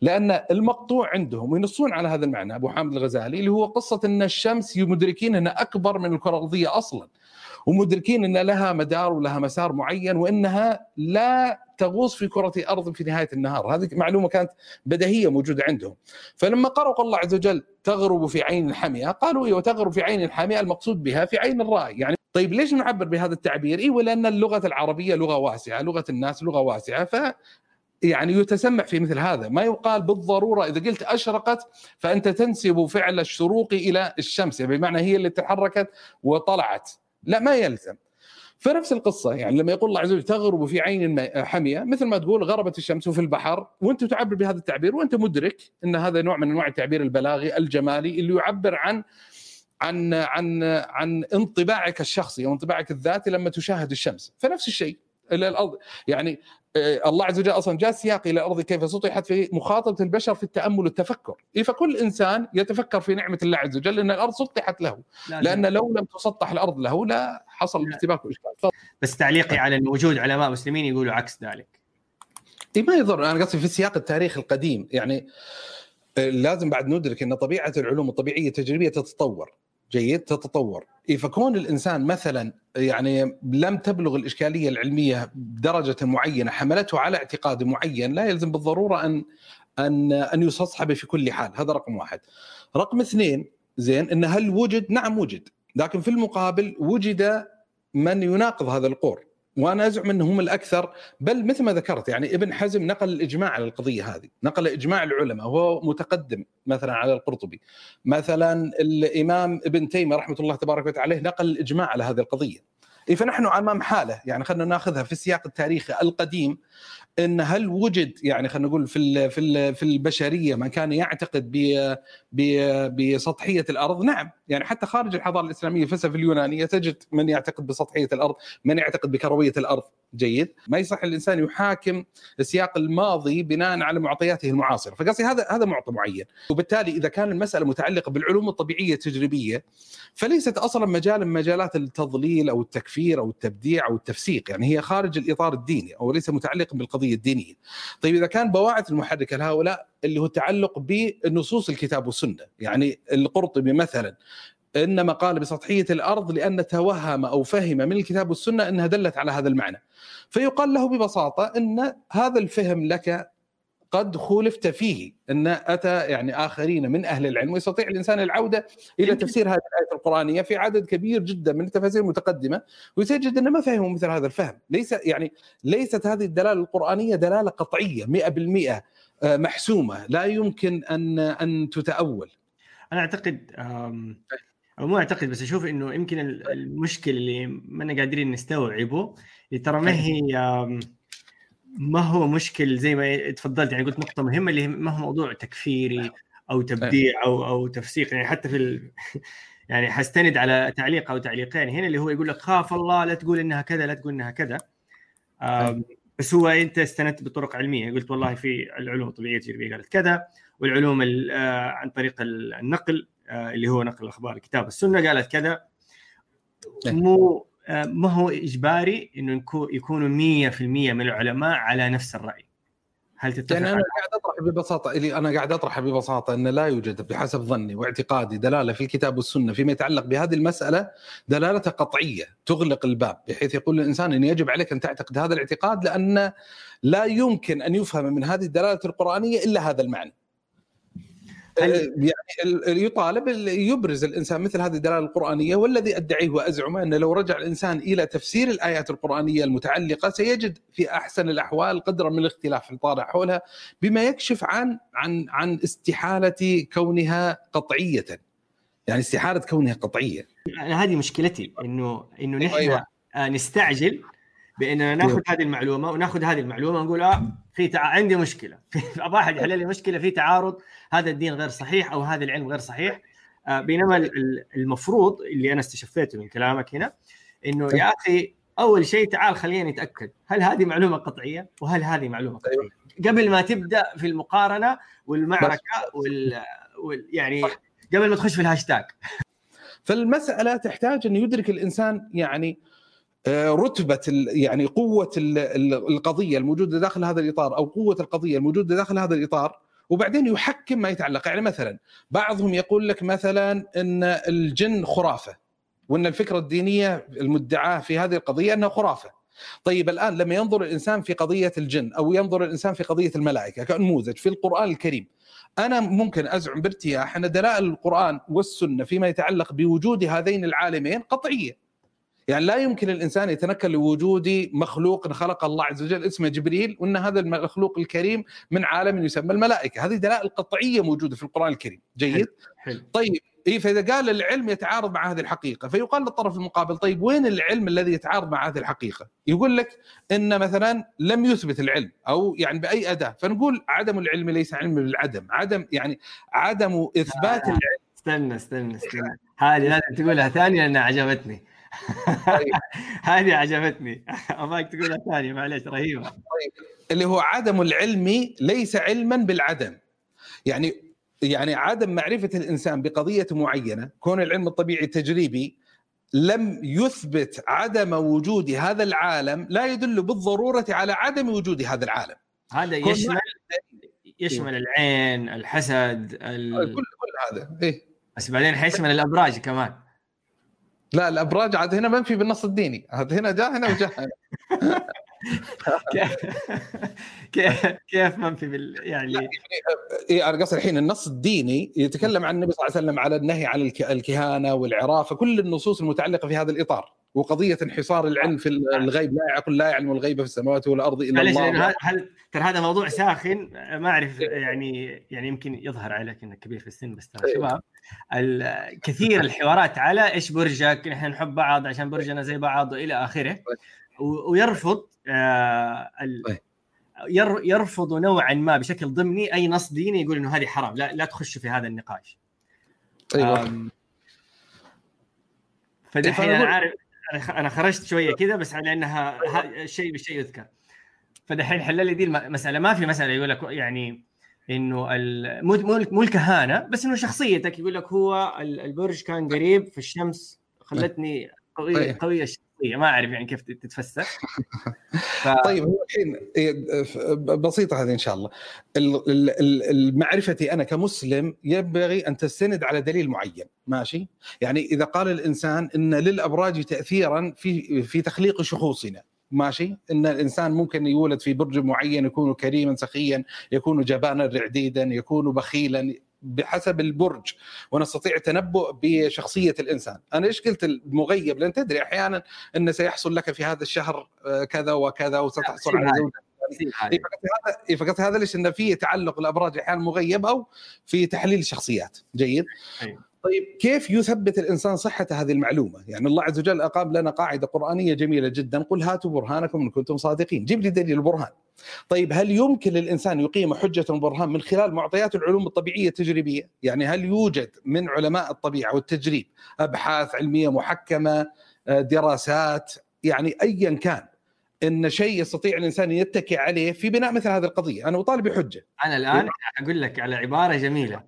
لأن المقطوع عندهم وينصون على هذا المعنى أبو حامد الغزالي، اللي هو قصة أن الشمس يمدركين أنها أكبر من الكرة الأرضية أصلاً، ومدركين أن لها مدار ولها مسار معين، وأنها لا تغوص في كرة الأرض في نهاية النهار. هذه معلومة كانت بديهية موجودة عندهم. فلما قرأوا الله عز وجل تغرب في عين الحمية، قالوا إيه تغرب في عين الحمية المقصود بها في عين الرأي. يعني طيب ليش نعبر بهذا التعبير؟ إيه ولأن اللغة العربية لغة واسعة، لغة الناس لغة واسعة، ف يعني يتسمع في مثل هذا. ما يقال بالضرورة إذا قلت أشرقت فأنت تنسب فعل الشروق إلى الشمس، بمعنى هي اللي تحركت وطلعت، لا ما يلزم. فنفس القصة يعني لما يقول الله عز وجل تغرب في عين حمية، مثل ما تقول غربت الشمس في البحر، وأنت تعبر بهذا التعبير وأنت مدرك أن هذا نوع من أنواع التعبير البلاغي الجمالي اللي يعبر عن عن عن عن انطباعك الشخصي أو انطباعك الذاتي لما تشاهد الشمس. فنفس الشيء إلى الأرض، يعني الله عز وجل أصلا جاء سياق إلى الأرض كيف سطحت في مخاطبة البشر في التأمل والتفكر. فكل إنسان يتفكر في نعمة الله عز وجل أن الأرض سطحت له، لا لأن لا. لو لم تسطح الأرض له لا حصل ارتباك وإشكال. بس تعليقي على أن وجود علماء مسلمين يقولوا عكس ذلك ما يضر، أنا قصدي في سياق التاريخ القديم. يعني لازم بعد ندرك أن طبيعة العلوم الطبيعية التجريبية تتطور، جيد تتطور. فكون الإنسان مثلا يعني لم تبلغ الإشكالية العلمية بدرجة معينة حملته على اعتقاد معين، لا يلزم بالضرورة أن أن أن يستصحب في كل حال. هذا رقم واحد. رقم اثنين، زين إن هل وجد؟ نعم وجد، لكن في المقابل وجد من يناقض هذا القول، وأنا أزعم أنهم الأكثر. بل مثل ما ذكرت يعني ابن حزم نقل الإجماع على القضية هذه، نقل إجماع العلماء، هو متقدم مثلا على القرطبي. مثلا الإمام ابن تيمية رحمة الله تبارك وتعالى نقل الإجماع على هذه القضية. فنحن أمام حالة يعني خلنا ناخذها في السياق التاريخي القديم، إن هل وجد يعني خلنا نقول في في في البشرية من كان يعتقد ب بسطحية الأرض؟ نعم، يعني حتى خارج الحضارة الإسلامية الفلسفة اليونانية تجد من يعتقد بسطحية الأرض، من يعتقد بكروية الأرض. جيد، ما يصح الإنسان يحاكم السياق الماضي بناء على معطياته المعاصرة. فقصدي هذا هذا معطى معين، وبالتالي إذا كان المسألة متعلقة بالعلوم الطبيعية التجريبية فليست أصلا مجال من مجالات التضليل أو التكفير أو التبديع أو التفسيق، يعني هي خارج الإطار الديني أو ليس متعلقة بالقضية الدينية. طيب إذا كان بواعث المحركة لهؤلاء اللي هو تعلق بالنصوص الكتاب والسنة، يعني القرطبي مثلا إنما قال بسطحية الأرض لأن توهم أو فهم من الكتاب والسنة أنها دلت على هذا المعنى، فيقال له ببساطة أن هذا الفهم لك قد خلفت فيه، أن أتى يعني آخرين من أهل العلم، ويستطيع الإنسان العودة إلى تفسير هذه الآية القرآنية في عدد كبير جدا من التفاسير المتقدمة، ويجد أن ما فهموا مثل هذا الفهم. ليس يعني ليست هذه الدلالة القرآنية دلالة قطعية مئة بالمئة محسومة، لا يمكن أن أن تتأول. أنا أعتقد أو مو أعتقد بس أشوف إنه يمكن المشكلة اللي ما أنا قادرين نستوعبه اللي ترى ما هي ما هو مشكل زي ما تفضلت، يعني قلت نقطة مهمة اللي ما هو موضوع تكفيري أو تبديع أو أو تفسيق. يعني حتى في ال... يعني حستند على تعليق أو تعليقين هنا اللي هو يقول لك خاف الله، لا تقول إنها كذا، لا تقول إنها كذا. بس هو أنت استندت بطرق علمية، قلت والله في العلوم الطبيعية التجريبية قالت كذا، والعلوم عن طريق النقل اللي هو نقل الأخبار كتاب السنة قالت كذا. مو ما هو إجباري إنه يكونوا مية في المية من العلماء على نفس الرأي. هل تتفق؟ يعني أنا قاعد أطرح ببساطة اللي أنا قاعد أطرح ببساطة أن لا يوجد بحسب ظني واعتقادي دلالة في الكتاب والسنة فيما يتعلق بهذه المسألة دلالة قطعية تغلق الباب بحيث يقول للإنسان أن يجب عليك أن تعتقد هذا الاعتقاد، لأن لا يمكن أن يفهم من هذه الدلالة القرآنية إلا هذا المعنى. يعني يطالب يبرز الإنسان مثل هذه الدلالة القرآنية، والذي أدعيه وأزعمه أن لو رجع الإنسان إلى تفسير الآيات القرآنية المتعلقة سيجد في أحسن الأحوال قدرا من الاختلاف الطارئ حولها، بما يكشف عن عن عن استحالة كونها قطعية، يعني استحالة كونها قطعية. أنا هذه مشكلتي إنه إنه نحن أيوة. نستعجل بأننا نأخذ هذه المعلومة ونأخذ هذه المعلومة ونقول آه في تع... عندي مشكلة أبغى أحد يحل لي مشكلة في تعارض، هذا الدين غير صحيح أو هذا العلم غير صحيح. آه بينما المفروض اللي أنا استشفيته من كلامك هنا إنه يا أخي أول شيء تعال خلينا نتأكد هل هذه معلومة قطعية وهل هذه معلومة قطعية قبل ما تبدأ في المقارنة والمعركة وال... وال... يعني قبل ما تخش في الهاشتاج. فالمسألة تحتاج أن يدرك الإنسان يعني رتبة يعني قوة القضية الموجودة داخل هذا الإطار أو قوة القضية الموجودة داخل هذا الإطار، وبعدين يحكم ما يتعلق. يعني مثلا بعضهم يقول لك مثلا أن الجن خرافة، وأن الفكرة الدينية المدعاة في هذه القضية أنها خرافة. طيب الآن لما ينظر الإنسان في قضية الجن أو ينظر الإنسان في قضية الملائكة كنموذج في القرآن الكريم، أنا ممكن أزعم بارتياح أن دلائل القرآن والسنة فيما يتعلق بوجود هذين العالمين قطعية. يعني لا يمكن الإنسان يتنكر لوجود مخلوق خلق الله عز وجل اسمه جبريل، وأن هذا المخلوق الكريم من عالم يسمى الملائكة. هذه دلائل قطعية موجودة في القرآن الكريم. جيد؟ حلو. طيب إيه، فإذا قال العلم يتعارض مع هذه الحقيقة، فيقال للطرف المقابل طيب وين العلم الذي يتعارض مع هذه الحقيقة؟ يقول لك إن مثلا لم يثبت العلم أو يعني بأي أداة، فنقول عدم العلم ليس علم بالعدم، عدم يعني عدم إثبات آه. العلم. استنى استنى استنى هذه لازم تقولها ثانية لأنها عجبتني. هذه عجبتني أماك تقولها ثانية معليش رهيبة. اللي هو عدم العلم ليس علما بالعدم، يعني يعني عدم معرفة الإنسان بقضية معينة، كون العلم الطبيعي تجريبي لم يثبت عدم وجود هذا العالم لا يدل بالضرورة على عدم وجود هذا العالم. هذا يشمل يشمل العين، الحسد، ال... كل كل هذا إيه، بس بعدين حيشمل الأبراج كمان. لا الأبراج عاد هنا منفي بالنص الديني، عاد هنا جاء هنا وجاء هنا. كيف كيف منفي بال يعني إيه أرقص الحين النص الديني يتكلم عن النبي صلى الله عليه وسلم على النهي عن الكهانة والعرافة، كل النصوص المتعلقة في هذا الإطار وقضية انحصار العلم في الغيب، لا يعقل لا يعلم الغيب في السماوات والأرض إلا الله. هل ترى هذا موضوع ساخن ما أعرف يعني يعني يمكن يظهر عليك إنك كبير في السن، بس ترى شباب الكثير الحوارات على إيش برجك، نحن نحب بعض عشان برجنا زي بعض وإلى آخره، ويرفض آه ال... يرفض نوعا ما بشكل ضمني أي نص ديني يقول إنه هذه حرام، لا لا تخش في هذا النقاش. طيب فدحين أنا عارف أنا خرجت شوية كده بس على أنها شيء بشيء يذكر. فدحين حلالي دي المسألة، ما في مسألة يقول لك يعني إنه مو الكهانة بس إنه شخصيتك، يقول لك هو البرج كان قريب في الشمس خلتني قوية قوية الشخصية، ما أعرف يعني كيف تتفسر. ف... طيب هو الحين بسيطة هذه إن شاء الله. المعرفتي أنا كمسلم ينبغي أن تستند على دليل معين، ماشي؟ يعني إذا قال الإنسان إن للأبراج تأثيرا في في تخليق شخوصنا، ماشي، إن الإنسان ممكن يولد في برج معين يكون كريما سخيا، يكون جبانا رعديدا، يكون بخيلا بحسب البرج، ونستطيع التنبؤ بشخصية الإنسان. أنا إيش قلت المغيب؟ لأن تدري أحيانا أن سيحصل لك في هذا الشهر كذا وكذا وستحصل على زوجة. إيه فقط هذا ليش إن في تعلق الأبراج أحيانا مغيب أو في تحليل الشخصيات. جيد. أيوة. طيب كيف يثبت الإنسان صحة هذه المعلومة؟ يعني الله عز وجل أقام لنا قاعدة قرآنية جميلة جدا، قل هاتوا برهانكم إن كنتم صادقين، جيب لي دليل البرهان. طيب هل يمكن للإنسان يقيم حجة برهان من خلال معطيات العلوم الطبيعية التجريبية؟ يعني هل يوجد من علماء الطبيعة والتجريب أبحاث علمية محكمة، دراسات، يعني أيا كان، إن شيء يستطيع الإنسان يتكي عليه في بناء مثل هذه القضية؟ أنا أطالب بحجة. أنا الآن أقول لك على عبارة جميلة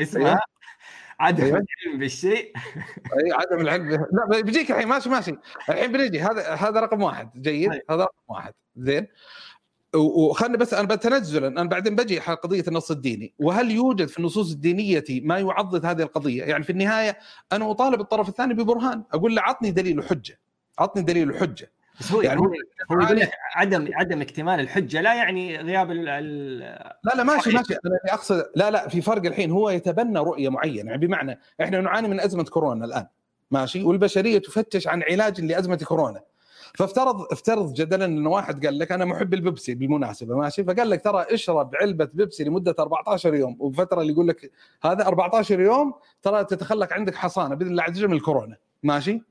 اسمها عدم أيوة. العلم بالشيء. أي عدم العلم. لا بيجيك الحين، ماشي ماشي الحين بنجي. هذا هذا رقم واحد. جيد. أيوة. هذا رقم واحد. زين. وخلني بس أنا بتنزلا أنا بعدين بجي على قضية النص الديني، وهل يوجد في النصوص الدينية ما يعضد هذه القضية؟ يعني في النهاية أنا أطالب الطرف الثاني ببرهان، أقول له عطني دليل وحجة، عطني دليل وحجة. بس هو يعني هو يقول لك عدم عدم اكتمال الحجة لا يعني غياب ال لا لا ماشي ماشي أنا أقصد لا لا في فرق. الحين هو يتبنى رؤية معينة، يعني بمعنى إحنا نعاني من أزمة كورونا الآن ماشي، والبشرية تفتش عن علاج لأزمة كورونا. فافترض افترض جدلا ان واحد قال لك انا محب البيبسي بالمناسبه ماشي، فقال لك ترى اشرب علبه بيبسي لمده أربعة عشر يوم، وبفتره اللي يقول لك هذا أربعة عشر يوم ترى تتخلق عندك حصانه باذن الله عز وجل من الكورونا ماشي.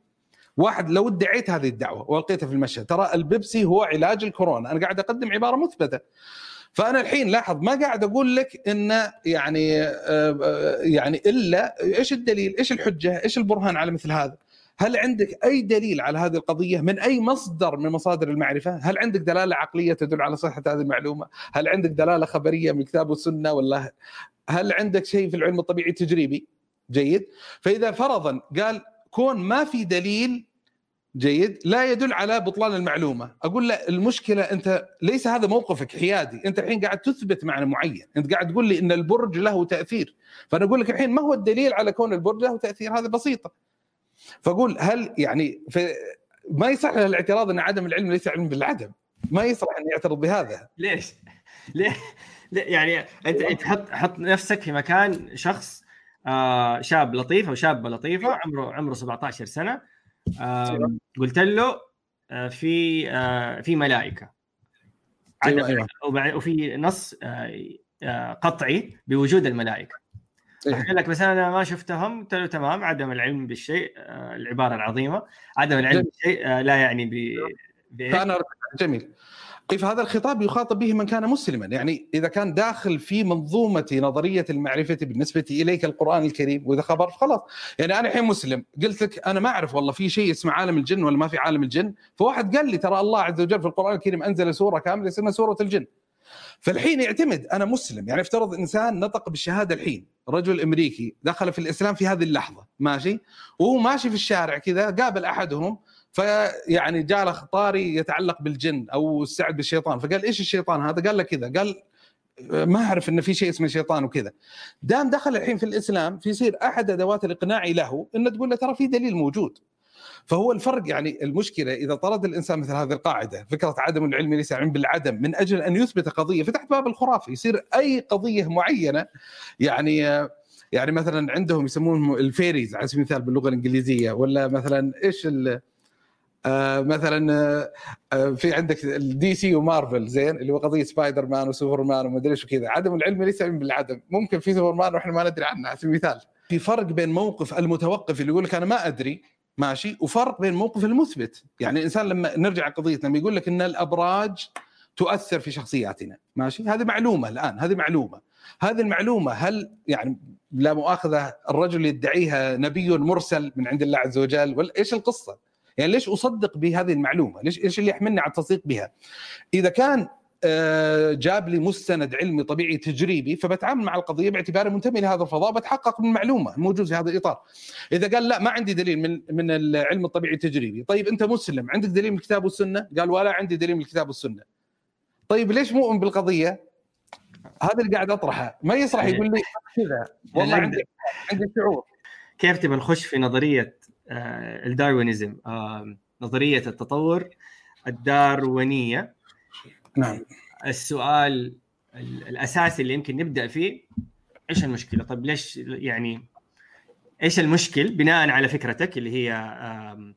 واحد لو ادعيت هذه الدعوه والقيتها في المشهد ترى البيبسي هو علاج الكورونا، انا قاعد اقدم عباره مثبته. فانا الحين لاحظ ما قاعد اقول لك ان يعني يعني الا ايش الدليل، ايش الحجه، ايش البرهان على مثل هذا؟ هل عندك أي دليل على هذه القضية من أي مصدر من مصادر المعرفة؟ هل عندك دلالة عقلية تدل على صحة هذه المعلومة؟ هل عندك دلالة خبرية من الكتاب والسنة؟ ولا هل عندك شيء في العلم الطبيعي التجريبي؟ جيد. فإذا فرضا قال كون ما في دليل جيد لا يدل على بطلان المعلومة، أقول لا المشكلة أنت ليس هذا موقفك حيادي، أنت الحين قاعد تثبت معنى معين، أنت قاعد تقول لي إن البرج له تأثير، فأنا أقول لك الحين ما هو الدليل على كون البرج له تأثير؟ هذا بسيطة. فأقول هل يعني ما يصح الاعتراض أن عدم العلم ليس علم بالعدم، ما يصح أن يعترض بهذا. ليش؟ ليه؟ يعني أنت حط حط نفسك في مكان شخص آه شاب لطيف أو شابة لطيفة عمره عمره سبعة عشر سنة، آه قلت له آه في آه في ملائكة عدم وفي نص آه قطعي بوجود الملائكة. أقول لك بس أنا ما شفتهم. قلت له تمام، عدم العلم بالشيء آه العبارة العظيمة عدم العلم جميل. بالشيء آه لا يعني ب فأنا جميل. كيف هذا الخطاب يخاطب به من كان مسلما؟ يعني إذا كان داخل في منظومة نظرية المعرفة بالنسبة إليك القرآن الكريم وإذا خبر خلاص، يعني أنا الحين مسلم قلت لك أنا ما أعرف والله في شيء اسمه عالم الجن ولا ما في عالم الجن، فواحد قال لي ترى الله عز وجل في القرآن الكريم أنزل سورة كاملة اسمها سورة الجن، فالحين يعتمد أنا مسلم. يعني افترض إنسان نطق بالشهادة الحين، رجل أمريكي دخل في الإسلام في هذه اللحظة ماشي، وهو ماشي في الشارع كذا قابل أحدهم فيعني جاء له خطاري يتعلق بالجن أو السعد بالشيطان، فقال إيش الشيطان هذا؟ قال له كذا، قال ما أعرف إن في شيء اسمه شيطان وكذا. دام دخل الحين في الإسلام فيصير أحد أدوات الإقناع له إنه تقول له ترى في دليل موجود. فهو الفرق يعني المشكلة إذا طرد الإنسان مثل هذه القاعدة فكرة عدم العلم ليس علم بالعدم من أجل أن يثبت قضية، فتحت باب الخرافة، يصير أي قضية معينة يعني يعني مثلا عندهم يسمونهم الفيريز على سبيل المثال باللغة الإنجليزية، ولا مثلا إيش آه مثلا آه في عندك الدي سي ومارفل زين اللي هو قضية سبايدر مان وسوبرمان وما أدري شو كذا. عدم العلم ليس علم بالعدم، ممكن في سوبرمان ونحن ما ندري عنه على سبيل المثال. في فرق بين موقف المتوقف اللي يقول لك أنا ما أدري ماشي، وفرق بين موقف المثبت. يعني الإنسان لما نرجع قضيتنا لما يقول لك إن الأبراج تؤثر في شخصياتنا ماشي، هذه معلومة الآن، هذه معلومة، هذه المعلومة هل يعني لا مؤاخذة الرجل يدعيها نبي مرسل من عند الله عز وجل ولا إيش القصة؟ يعني ليش أصدق بهذه المعلومة؟ ليش إيش اللي يحملني على التصديق بها؟ إذا كان جاب لي مستند علمي طبيعي تجريبي فبتعامل مع القضية باعتباره منتمي لهذا الفضاء، بتحقق من معلومة موجود في هذا الإطار. إذا قال لا ما عندي دليل من من العلم الطبيعي التجريبي، طيب أنت مسلم عندك دليل من الكتاب والسنة؟ قال ولا عندي دليل من الكتاب والسنة. طيب ليش مؤمن بالقضية؟ هذا اللي قاعد أطرحه، ما يصرح يقول لي كذا والله عندي عندي شعور. كيف تبي نخش في نظرية الداروينيزم، نظرية التطور الداروينية؟ نعم. السؤال الأساسي اللي يمكن نبدأ فيه إيش المشكلة؟ طب ليش يعني إيش المشكلة بناء على فكرتك اللي هي آم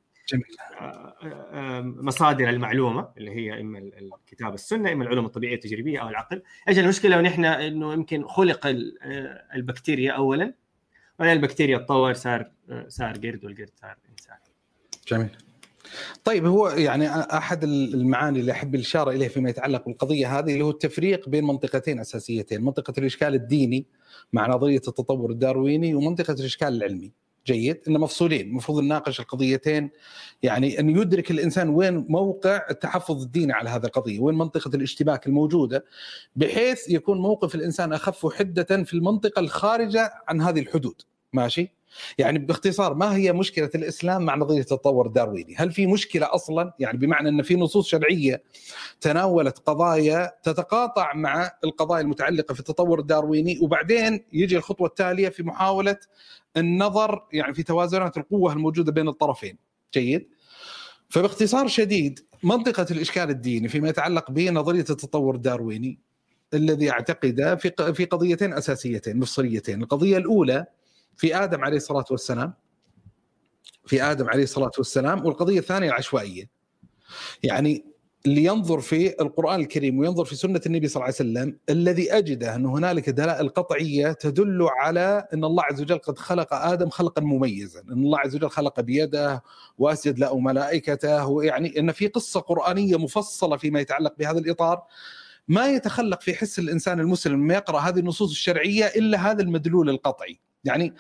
آم مصادر المعلومة اللي هي إما الكتاب السنة إما العلوم الطبيعية التجريبية أو العقل. إيش المشكلة ونحن إنه يمكن خلق البكتيريا أولا، ولا البكتيريا تطور صار صار قرد والقرد صار إنسان. جميل. طيب هو يعني أحد المعاني اللي أحب الإشارة إليه فيما يتعلق بالقضية هذه اللي هو التفريق بين منطقتين أساسيتين، منطقة الإشكال الديني مع نظرية التطور الدارويني ومنطقة الإشكال العلمي. جيد، إن مفصولين مفروض نناقش القضيتين، يعني أن يدرك الإنسان وين موقع التحفظ الديني على هذا القضية، وين منطقة الاشتباك الموجودة، بحيث يكون موقف الإنسان أخف حدة في المنطقة الخارجة عن هذه الحدود ماشي. يعني باختصار ما هي مشكلة الإسلام مع نظرية التطور الدارويني؟ هل في مشكلة أصلا؟ يعني بمعنى أن في نصوص شرعية تناولت قضايا تتقاطع مع القضايا المتعلقة في التطور الدارويني، وبعدين يجي الخطوة التالية في محاولة النظر يعني في توازنات القوة الموجودة بين الطرفين. جيد. فباختصار شديد منطقة الإشكال الديني فيما يتعلق بنظرية التطور الدارويني الذي اعتقده في في قضيتين أساسيتين مفصليتين. القضية الأولى في آدم عليه الصلاة والسلام في آدم عليه الصلاة والسلام والقضية الثانية العشوائية. يعني اللي ينظر في القرآن الكريم وينظر في سنة النبي صلى الله عليه وسلم الذي أجده أن هنالك دلائل قطعية تدل على أن الله عز وجل قد خلق آدم خلقا مميزا، أن الله عز وجل خلق بيده وأسجد له ملائكته، يعني أن في قصة قرآنية مفصلة فيما يتعلق بهذا الإطار. ما يتخلق في حس الإنسان المسلم ما يقرأ هذه النصوص الشرعية إلا هذا المدلول القطعي. يعني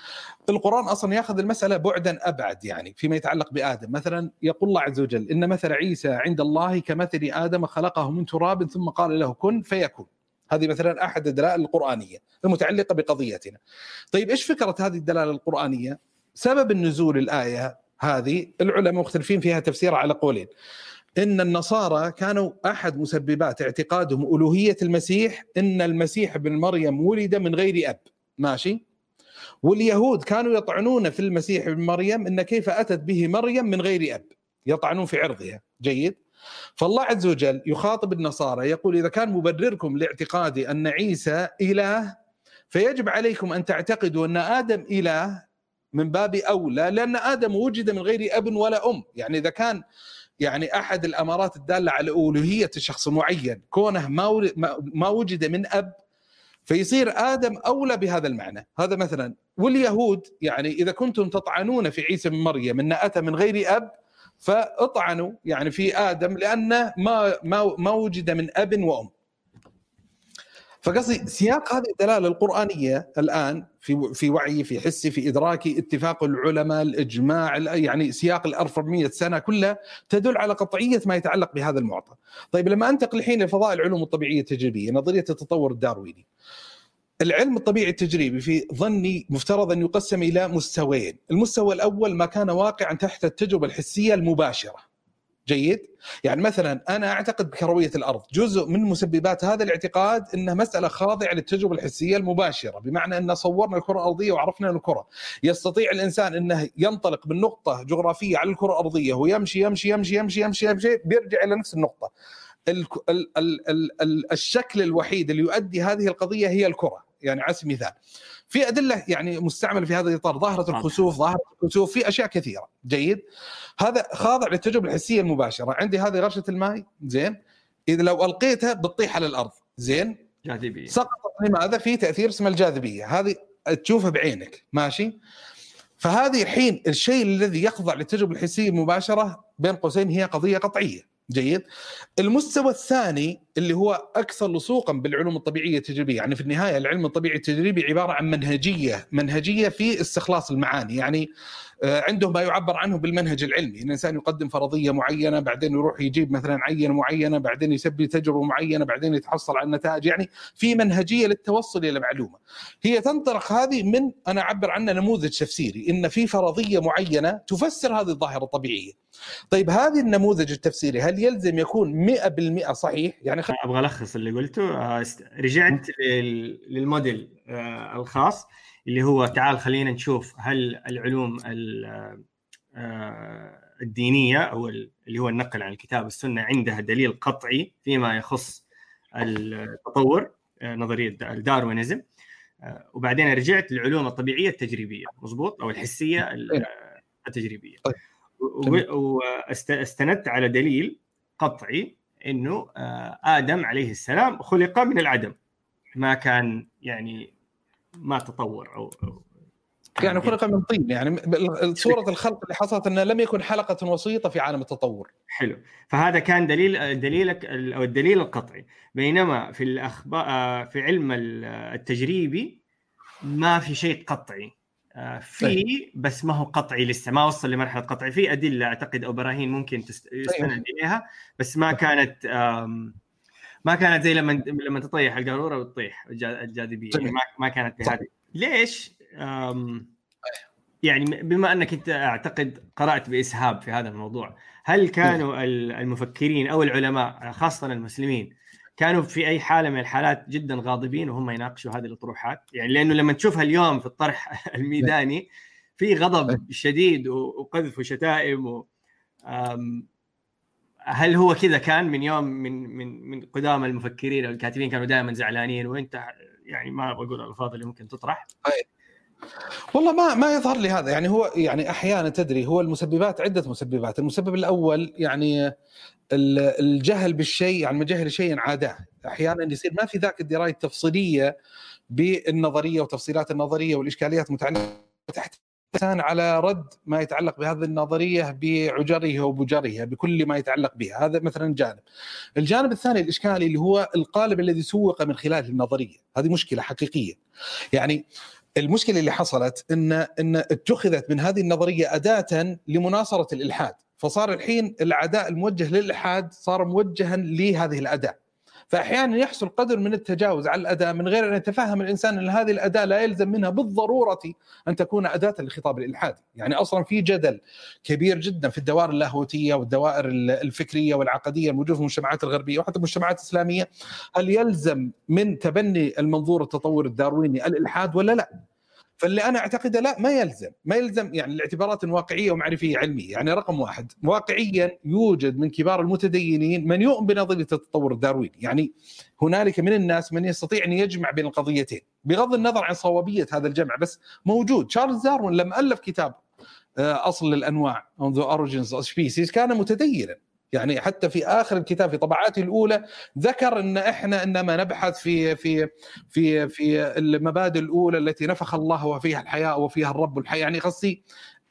القرآن أصلا يأخذ المسألة بعدا أبعد يعني فيما يتعلق بآدم. مثلا يقول الله عز وجل إن مثل عيسى عند الله كمثل آدم خلقه من تراب ثم قال له كن فيكون. هذه مثلا أحد الدلائل القرآنية المتعلقة بقضيتنا. طيب إيش فكرة هذه الدلالة القرآنية؟ سبب النزول الآية هذه العلماء مختلفين فيها تفسير على قولين. إن النصارى كانوا أحد مسببات اعتقادهم ألوهية المسيح إن المسيح ابن مريم ولد من غير أب، ماشي؟ واليهود كانوا يطعنون في المسيح ابن مريم إن كيف أتت به مريم من غير أب، يطعنون في عرضها. جيد. فالله عز وجل يخاطب النصارى يقول إذا كان مبرركم لاعتقاد أن عيسى إله فيجب عليكم أن تعتقدوا أن آدم إله من باب أولى، لأن آدم وجد من غير أب ولا أم. يعني إذا كان يعني أحد الأمارات الدالة على ألوهية شخص معين كونه ما وجد من أب فيصير آدم أولى بهذا المعنى. هذا مثلا. واليهود يعني إذا كنتم تطعنون في عيسى من مريم أنه أتى من غير أب فأطعنوا يعني في آدم لأنه ما, ما, ما وجد من أب وأم. فقصدي سياق هذه الدلالة القرآنية الآن في في وعي في حسي في إدراكي اتفاق العلماء الإجماع يعني سياق الأربعمائة سنة كلها تدل على قطعية ما يتعلق بهذا المعطى. طيب لما أنتقل الحين لفضاء العلوم الطبيعية التجريبية نظرية التطور الدارويني. العلم الطبيعي التجريبي في ظني مفترض أن يقسم إلى مستويين. المستوى الأول ما كان واقعا تحت التجربة الحسية المباشرة. جيد. يعني مثلا أنا أعتقد بكروية الأرض، جزء من مسببات هذا الاعتقاد إنها مسألة خاضعة للتجربة الحسية المباشرة، بمعنى أن صورنا الكرة الأرضية وعرفنا الكرة. يستطيع الإنسان أنه ينطلق من نقطة جغرافية على الكرة الأرضية ويمشي يمشي يمشي يمشي يمشي, يمشي بيرجع إلى نفس النقطة. ال ال ال ال ال الشكل الوحيد اللي يؤدي هذه القضية هي الكرة. يعني على سبيل المثال في أدلة يعني مستعمل في هذا الإطار، ظاهرة الخسوف ظاهرة الكسوف في أشياء كثيرة. جيد. هذا خاضع للتجربة الحسية المباشرة. عندي هذه غرشة الماء، زين، إذا لو ألقيتها بتطيح على الأرض، زين، جاذبية. سقطت لماذا؟ في تأثير اسمه الجاذبية، هذه تشوفها بعينك، ماشي. فهذه الحين الشيء الذي يخضع للتجربة الحسية المباشرة بين قوسين هي قضية قطعية. جيد. المستوى الثاني اللي هو أكثر لصوقا بالعلوم الطبيعية التجريبية، يعني في النهاية العلم الطبيعي التجريبي عبارة عن منهجية منهجية في استخلاص المعاني. يعني عندهم ما يعبر عنه بالمنهج العلمي، إن الإنسان يقدم فرضية معينة بعدين يروح يجيب مثلا عينة معينة بعدين يسبي تجربة معينة بعدين يتحصل على النتائج. يعني في منهجية للتوصل إلى معلومة هي تنطلق هذه من أنا أعبر عنها نموذج تفسيري، إن في فرضية معينة تفسر هذه الظاهرة الطبيعية. طيب هذه النموذج التفسيري هل يلزم يكون مئة بالمئة صحيح؟ يعني خ... أبغى ألخص اللي قلته. رجعت للموديل الخاص اللي هو تعال خلينا نشوف هل العلوم الدينية أو اللي هو النقل عن الكتاب والسنة عندها دليل قطعي فيما يخص التطور نظرية الداروينيزم، وبعدين رجعت للعلوم الطبيعية التجريبية، مضبوط، أو الحسية التجريبية، واستندت على دليل قطعي إنه آدم عليه السلام خلق من العدم، ما كان يعني ما تطور أو, أو يعني خلق من طين. يعني صورة الخلق اللي حصلت أنه لم يكن حلقة وسيطة في عالم التطور. حلو. فهذا كان دليل دليلك أو الدليل القطعي، بينما في الأخبار في علم التجريبي ما في شيء قطعي في، بس ما هو قطعي لسه، ما وصل لمرحلة قطعي. في أدلة أعتقد أو براهين ممكن يستند إليها، بس ما كانت ما كانت زي لما لما تطيح القارورة وتطيح الجاذبية، ما ما كانت بهذه. ليش يعني بما أنك أنت أعتقد قرأت بإسهاب في هذا الموضوع، هل كانوا المفكرين أو العلماء خاصة المسلمين كانوا في أي حالة من الحالات جدا غاضبين وهم يناقشوا هذه الأطروحات؟ يعني لأنه لما تشوفها اليوم في الطرح الميداني في غضب شديد وقذف وشتائم و... هل هو كذا كان من يوم من من من قدام المفكرين أو الكاتبين كانوا دائما زعلانين وأنت يعني ما بقول الألفاظ اللي ممكن تطرح؟ والله ما ما يظهر لي هذا، يعني هو يعني أحيانا تدري هو المسببات عدة مسببات. المسبب الأول يعني الجهل بالشيء، يعني ما جهل شيء عاداه، أحيانا يصير ما في ذاك الدراية التفصيلية بالنظرية وتفصيلات النظرية والإشكاليات متعلقة تحت الإنسان على رد ما يتعلق بهذه النظرية بعجرها وبجرها بكل ما يتعلق بها. هذا مثلا جانب. الجانب الثاني الإشكالي اللي هو القالب الذي سوق من خلاله النظرية، هذه مشكلة حقيقية. يعني المشكلة اللي حصلت إن إن اتخذت من هذه النظرية أداة لمناصرة الإلحاد، فصار الحين العداء الموجه للإلحاد صار موجها لهذه الأداة، فأحيانا يحصل قدر من التجاوز على الأداة من غير أن يتفهم الإنسان أن هذه الأداة لا يلزم منها بالضرورة أن تكون أداة لخطاب الإلحاد. يعني أصلا في جدل كبير جدا في الدوائر اللاهوتية والدوائر الفكرية والعقدية الموجودة في المجتمعات الغربية وحتى المجتمعات الإسلامية، هل يلزم من تبني المنظور التطور الدارويني الإلحاد ولا لا؟ فاللي أنا أعتقده لا، ما يلزم ما يلزم يعني الاعتبارات واقعية ومعرفية علمية. يعني رقم واحد، واقعيا يوجد من كبار المتدينين من يؤمن بنظرية التطور الدارويني، يعني هنالك من الناس من يستطيع أن يجمع بين القضيتين بغض النظر عن صوابية هذا الجمع، بس موجود. تشارلز داروين لما ألف كتاب أصل الأنواع The Origins of Species كان متدينا، يعني حتى في آخر الكتاب في طبعاته الأولى ذكر أن إحنا إنما نبحث في في في في المبادئ الأولى التي نفخ الله وفيها الحياة وفيها الرب والحياة، يعني قصدي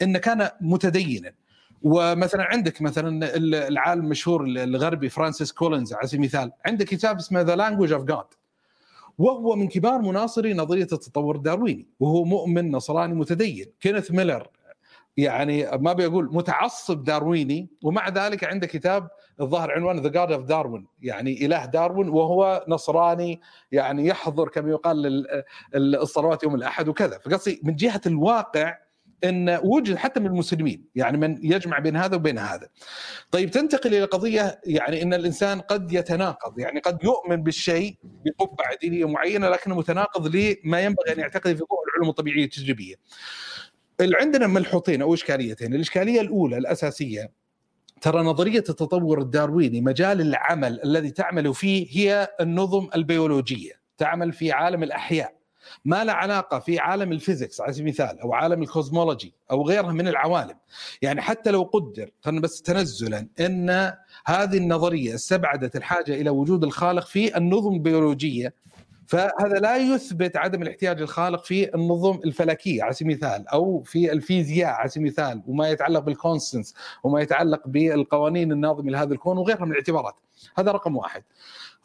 إن كان متدينا. ومثلا عندك مثلا العالم المشهور الغربي فرانسيس كولينز على سبيل المثال عنده كتاب اسمه The Language of God، وهو من كبار مناصري نظرية التطور الدارويني وهو مؤمن نصراني متدين. كينيث ميلر يعني ما بيقول متعصب دارويني، ومع ذلك عنده كتاب الظاهر عنوان The God of Darwin، يعني إله داروين، وهو نصراني يعني يحضر كما يقال الصلوات يوم الأحد وكذا. فقصدي من جهة الواقع أن وجد حتى من المسلمين يعني من يجمع بين هذا وبين هذا. طيب تنتقل إلى قضية يعني أن الإنسان قد يتناقض، يعني قد يؤمن بالشيء بقبعة دينية معينة لكنه متناقض لما ينبغي أن يعتقد في ضوء العلوم الطبيعية التجريبية. عندنا ملحوطين أو إشكاليتين. الإشكالية الأولى الأساسية، ترى نظرية التطور الدارويني مجال العمل الذي تعمل فيه هي النظم البيولوجية، تعمل في عالم الأحياء، ما لا علاقة في عالم الفيزيكس على سبيل المثال أو عالم الكوزمولوجي أو غيرها من العوالم. يعني حتى لو قدر خلنا بس تنزلا أن هذه النظرية استبعدت الحاجة إلى وجود الخالق في النظم البيولوجية، فهذا لا يثبت عدم الاحتياج للخالق في النظم الفلكية على سبيل المثال أو في الفيزياء على سبيل المثال وما يتعلق بالكونستنس وما يتعلق بالقوانين الناظمة لهذا الكون وغيرها من الاعتبارات. هذا رقم واحد.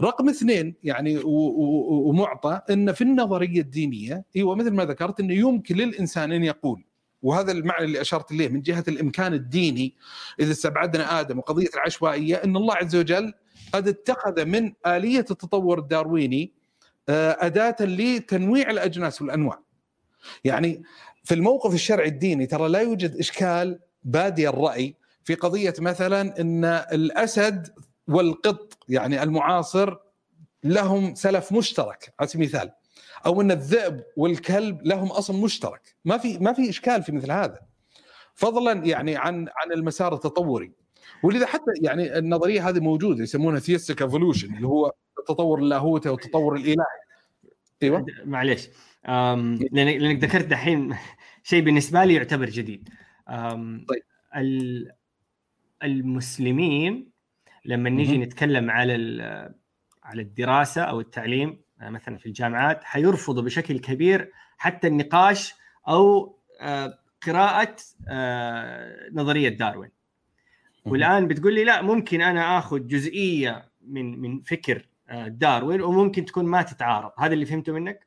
رقم اثنين يعني ومعطى أن في النظرية الدينية ايوه مثل ما ذكرت أنه يمكن للإنسان أن يقول، وهذا المعنى اللي أشرت إليه من جهة الإمكان الديني إذا استبعدنا آدم وقضية العشوائية، أن الله عز وجل قد اتخذ من آلية التطور الدارويني أداة لتنويع الأجناس والأنواع. يعني في الموقف الشرعي الديني ترى لا يوجد إشكال بادي الرأي في قضية مثلا أن الأسد والقط يعني المعاصر لهم سلف مشترك على سبيل المثال، أو أن الذئب والكلب لهم أصل مشترك، ما في ما في إشكال في مثل هذا، فضلا يعني عن عن المسار التطوري. ولذا حتى يعني النظرية هذه موجودة يسمونها theistic evolution اللي هو التطور اللاهوتي والتطور الإلهي. ايوه معليش لأنك ذكرت دحين شيء بالنسبة لي يعتبر جديد. طيب المسلمين لما نيجي نتكلم على على الدراسة أو التعليم مثلا في الجامعات حيرفضوا بشكل كبير حتى النقاش أو قراءة نظرية داروين. والآن بتقول لي لا، ممكن أنا أخذ جزئية من من فكر داروين وممكن تكون ما تتعارض. هذا اللي فهمته منك؟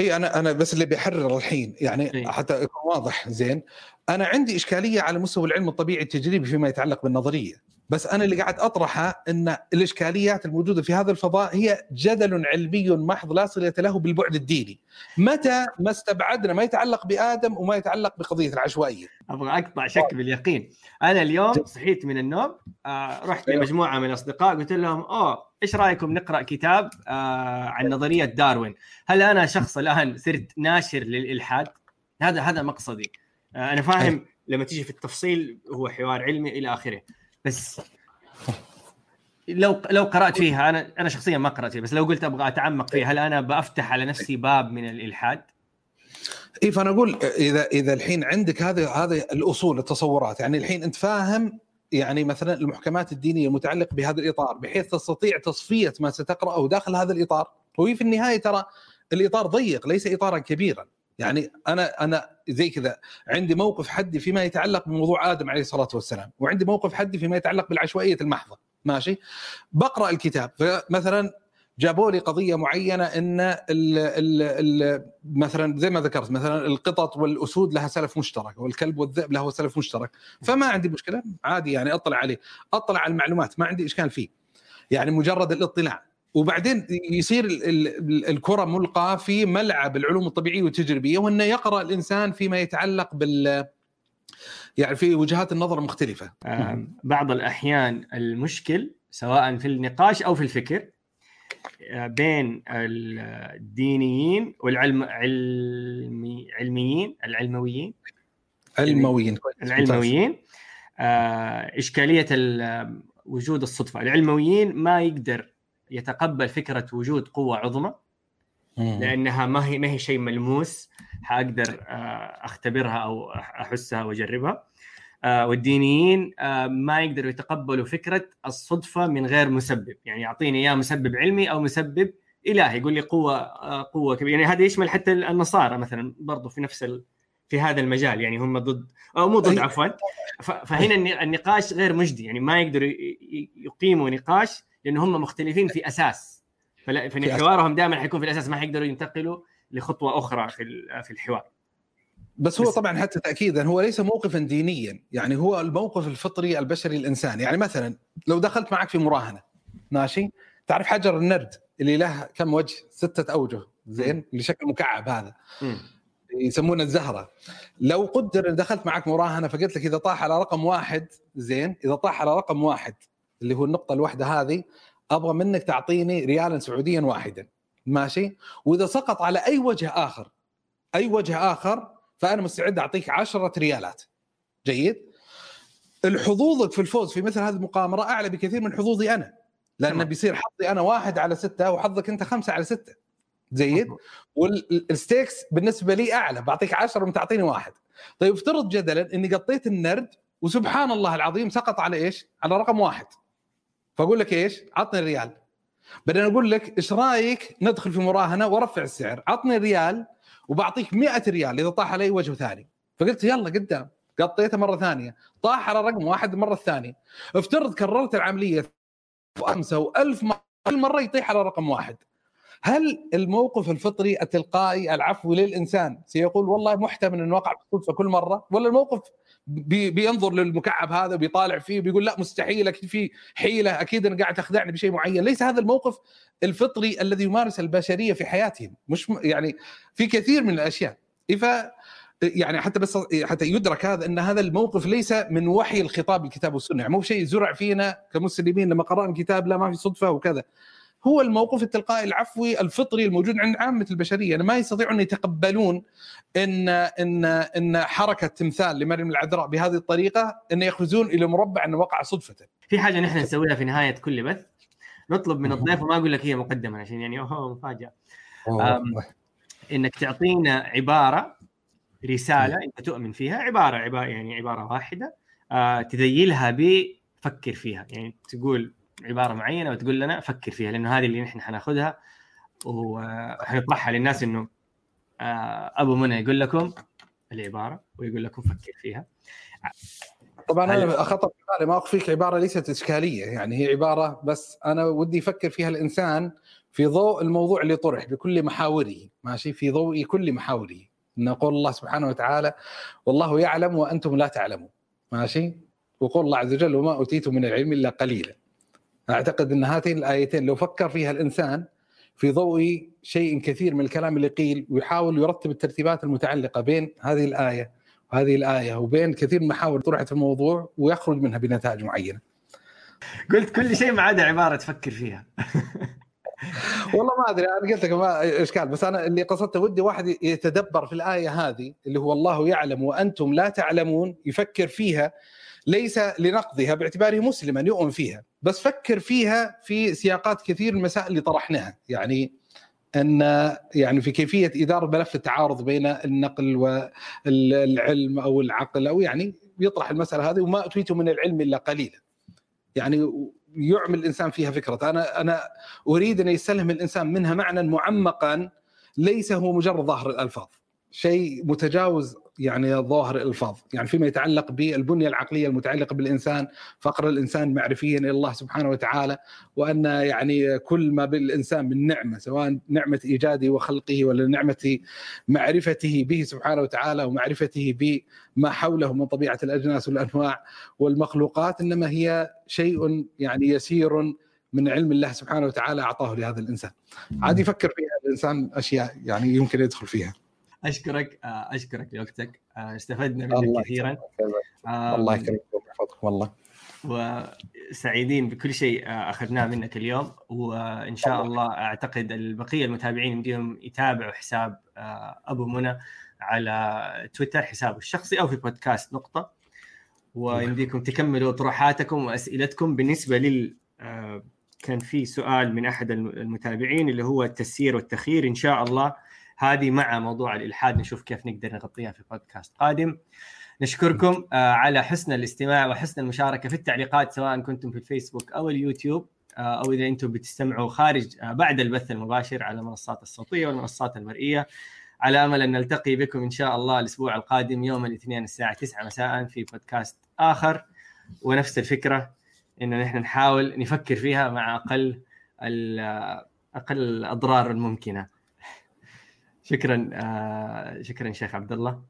اي انا انا بس اللي بيحرر الحين يعني إيه. حتى يكون واضح زين، انا عندي إشكالية على مستوى العلم الطبيعي التجريبي فيما يتعلق بالنظرية، بس أنا اللي قاعد أطرحه أن الإشكاليات الموجودة في هذا الفضاء هي جدل علمي محض لا صلة له بالبعد الديني، متى ما استبعدنا ما يتعلق بآدم وما يتعلق بقضية العشوائية. أبغى أقطع شك باليقين. أنا اليوم صحيت من النوم، آه رحت لمجموعة من الأصدقاء قلت لهم أوه إيش رأيكم نقرأ كتاب آه عن نظرية داروين؟ هل أنا شخص الآن صرت ناشر للإلحاد؟ هذا هذا مقصدي. آه أنا فاهم لما تيجي في التفصيل هو حوار علمي إلى آخره، بس لو لو قرأت فيها، أنا أنا شخصيا ما قرأت فيها، بس لو قلت أبغى أتعمق فيها هل أنا بأفتح على نفسي باب من الإلحاد؟ إيه، فأنا أقول إذا إذا الحين عندك هذه هذه الأصول التصورات، يعني الحين أنت فاهم يعني مثلا المحكمات الدينية متعلقة بهذا الإطار بحيث تستطيع تصفية ما ستقرأه داخل هذا الإطار، وهي في النهاية ترى الإطار ضيق ليس إطارا كبيرا. يعني أنا أنا زي كذا عندي موقف حدي فيما يتعلق بموضوع آدم عليه الصلاة والسلام، وعندي موقف حدي فيما يتعلق بالعشوائية المحضة، ماشي؟ بقرأ الكتاب، فمثلا جابوا لي قضية معينة إن ال ال ال مثلا زي ما ذكرت مثلا القطط والأسود لها سلف مشترك، والكلب والذئب له سلف مشترك، فما عندي مشكلة عادي، يعني أطلع عليه، أطلع على المعلومات، ما عندي إشكال فيه، يعني مجرد الاطلاع. وبعدين يصير الكرة ملقى في ملعب العلوم الطبيعية والتجريبية، وأنه يقرأ الإنسان فيما يتعلق بال يعني في وجهات النظر مختلفة. بعض الأحيان المشكل سواء في النقاش أو في الفكر بين الدينيين والعلم علمي علميين العلمويين علمويين العلمويين إشكالية وجود الصدفة. العلمويين ما يقدر يتقبل فكرة وجود قوة عظمى لأنها ما هي ما هي شيء ملموس حأقدر أختبرها أو أحسها وأجربها، والدينيين ما يقدروا يتقبلوا فكرة الصدفة من غير مسبب، يعني يعطيني إياه مسبب علمي أو مسبب إلهي يقول لي قوة قوة كبيرة. يعني هذا يشمل حتى النصارى مثلا برضو في نفس ال... في هذا المجال، يعني هم ضد أو مو ضد عفوا. فهنا النقاش غير مجدي، يعني ما يقدروا يقيموا نقاش لأنه هم مختلفين في أساس، فالحوارهم دائما حيكون في الأساس، ما حيقدروا ينتقلوا لخطوة أخرى في في الحوار. بس هو بس طبعا حتى تأكيدا هو ليس موقفا دينيا، يعني هو الموقف الفطري البشري الإنساني. يعني مثلا لو دخلت معك في مراهنة، ماشي، تعرف حجر النرد اللي له كم وجه؟ ستة أوجه، زين، اللي شكل مكعب هذا م. يسمونه الزهرة. لو قدر دخلت معك مراهنة فقلت لك إذا طاح على رقم واحد، زين، إذا طاح على رقم واحد اللي هو النقطة الواحدة هذه، أبغى منك تعطيني ريالا سعوديا واحدا، ماشي، وإذا سقط على أي وجه آخر أي وجه آخر فأنا مستعد أعطيك عشرة ريالات. جيد، الحظوظك في الفوز في مثل هذه المقامرة أعلى بكثير من حظوظي أنا، لأنه بيصير حظي أنا واحد على ستة وحظك أنت خمسة على ستة. جيد، والستيكس بالنسبة لي أعلى، بعطيك عشرة ومتعطيني واحد. طيب افترض جدلا أني قطيت النرد وسبحان الله العظيم سقط على إيش؟ على رقم واحد. فأقول لك إيش؟ عطني الريال. بدنا أقول لك إيش رأيك ندخل في مراهنة ورفع السعر، عطني الريال وبعطيك مئة ريال إذا طاح علي وجه ثاني. فقلت يلا قدام، قطيته مرة ثانية، طاح على رقم واحد مرة ثانية. افترض كررت العملية خمسة وألف مرة، كل مرة يطيح على رقم واحد. هل الموقف الفطري التلقائي العفوي للإنسان سيقول والله محتمل أن وقع بالصدفة كل مرة، ولا الموقف بينظر للمكعب هذا وبيطالع فيه وبيقول لا مستحيل، أكيد في حيلة، أكيد أنا قاعد تخدعني بشيء معين؟ ليس هذا الموقف الفطري الذي يمارس البشرية في حياتهم، مش يعني في كثير من الأشياء. إذا يعني حتى بس حتى يدرك هذا، أن هذا الموقف ليس من وحي الخطاب الكتاب والسنة، يعني مو شيء زرع فينا كمسلمين لما قرأنا الكتاب لا ما في صدفة وكذا. هو الموقف التلقائي العفوي الفطري الموجود عند عامة البشرية، أن ما يستطيعون يتقبلون إن إن إن حركة تمثال لمريم العذراء بهذه الطريقة إن يخرجون إلى مربع أن وقع صدفة. في حاجة نحن نسويها في نهاية كل بث، نطلب من الضيف، وما أقول لك هي مقدمة عشان يعني أوه مفاجأة، إنك تعطينا عبارة، رسالة أنت تؤمن فيها، عبارة عبارة يعني عبارة واحدة تذيلها بفكر فيها، يعني تقول عبارة معينة وتقول لنا فكر فيها، لأنه هذه اللي نحن حناخدها وحنطرحها للناس. إنه أبو منى يقول لكم العبارة ويقول لكم فكر فيها. طبعا أنا أخطأ في ما أخفيك، عبارة ليست إشكالية، يعني هي عبارة بس أنا ودي يفكر فيها الإنسان في ضوء الموضوع اللي طرح بكل محاوره، ماشي، في ضوء كل محاوره. نقول الله سبحانه وتعالى والله يعلم وأنتم لا تعلمون، ماشي، وقول الله عز وجل وما أوتيتم من العلم إلا قليلا. أعتقد أن هاتين الآيتين لو فكر فيها الإنسان في ضوء شيء كثير من الكلام اللي قيل، ويحاول يرتب الترتيبات المتعلقة بين هذه الآية وهذه الآية وبين كثير من محاور طرحت في الموضوع، ويخرج منها بنتائج معينة. قلت كل شيء ما عدا عبارة تفكر فيها. والله ما أدري، أنا قلت لك ما إشكال، بس أنا اللي قصدته ودي واحد يتدبر في الآية هذه اللي هو الله يعلم وأنتم لا تعلمون، يفكر فيها ليس لنقضها باعتباره مسلما يؤمن فيها، بس فكر فيها في سياقات كثير المسائل اللي طرحناها، يعني أن يعني في كيفية إدارة ملف التعارض بين النقل والعلم أو العقل، أو يعني يطرح المسألة هذه وما أتيت من العلم إلا قليلا، يعني يعمل الإنسان فيها فكرة. أنا أنا أريد أن يستلهم الإنسان منها معنى معمقا، ليس هو مجرد ظاهر الألفاظ، شيء متجاوز يعني ظاهر الألفاظ، يعني فيما يتعلق بالبنية العقلية المتعلقة بالإنسان، فقر الإنسان معرفيا إلى الله سبحانه وتعالى، وأن يعني كل ما بالإنسان من نعمة، سواء نعمة إيجاده وخلقه ولا نعمة معرفته به سبحانه وتعالى ومعرفته بما حوله من طبيعة الأجناس والأنواع والمخلوقات، إنما هي شيء يعني يسير من علم الله سبحانه وتعالى أعطاه لهذا الإنسان. عادي يفكر فيها الإنسان أشياء يعني يمكن يدخل فيها. أشكرك أشكرك لوقتك، استفدنا منك كثيرا. الله يكرمك ويحفظك، والله وسعيدين بكل شيء أخذناه منك اليوم، وإن شاء الله أعتقد البقية المتابعين بديهم يتابعوا حساب أبو منى على تويتر، حسابه الشخصي أو في بودكاست نقطة، ويمديكم تكملوا طروحاتكم وأسئلتكم. بالنسبة لل كان في سؤال من أحد المتابعين اللي هو التسيير والتخيير، إن شاء الله هذه مع موضوع الإلحاد نشوف كيف نقدر نغطيها في بودكاست قادم. نشكركم على حسن الاستماع وحسن المشاركة في التعليقات، سواء كنتم في الفيسبوك أو اليوتيوب، أو إذا أنتم بتستمعوا خارج بعد البث المباشر على المنصات الصوتية والمنصات المرئية. على أمل أن نلتقي بكم إن شاء الله الأسبوع القادم يوم الاثنين الساعة تسعة مساء في بودكاست آخر، ونفس الفكرة إن نحن نحاول نفكر فيها مع أقل أقل الأضرار الممكنة. شكرا آه شكرا شيخ عبد الله،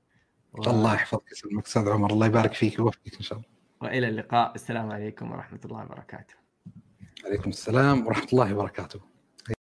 و... الله يحفظك ويسلمك استاذ عمر، الله يبارك فيك ويوفقك ان شاء الله، والى اللقاء. السلام عليكم ورحمه الله وبركاته. وعليكم السلام ورحمه الله وبركاته.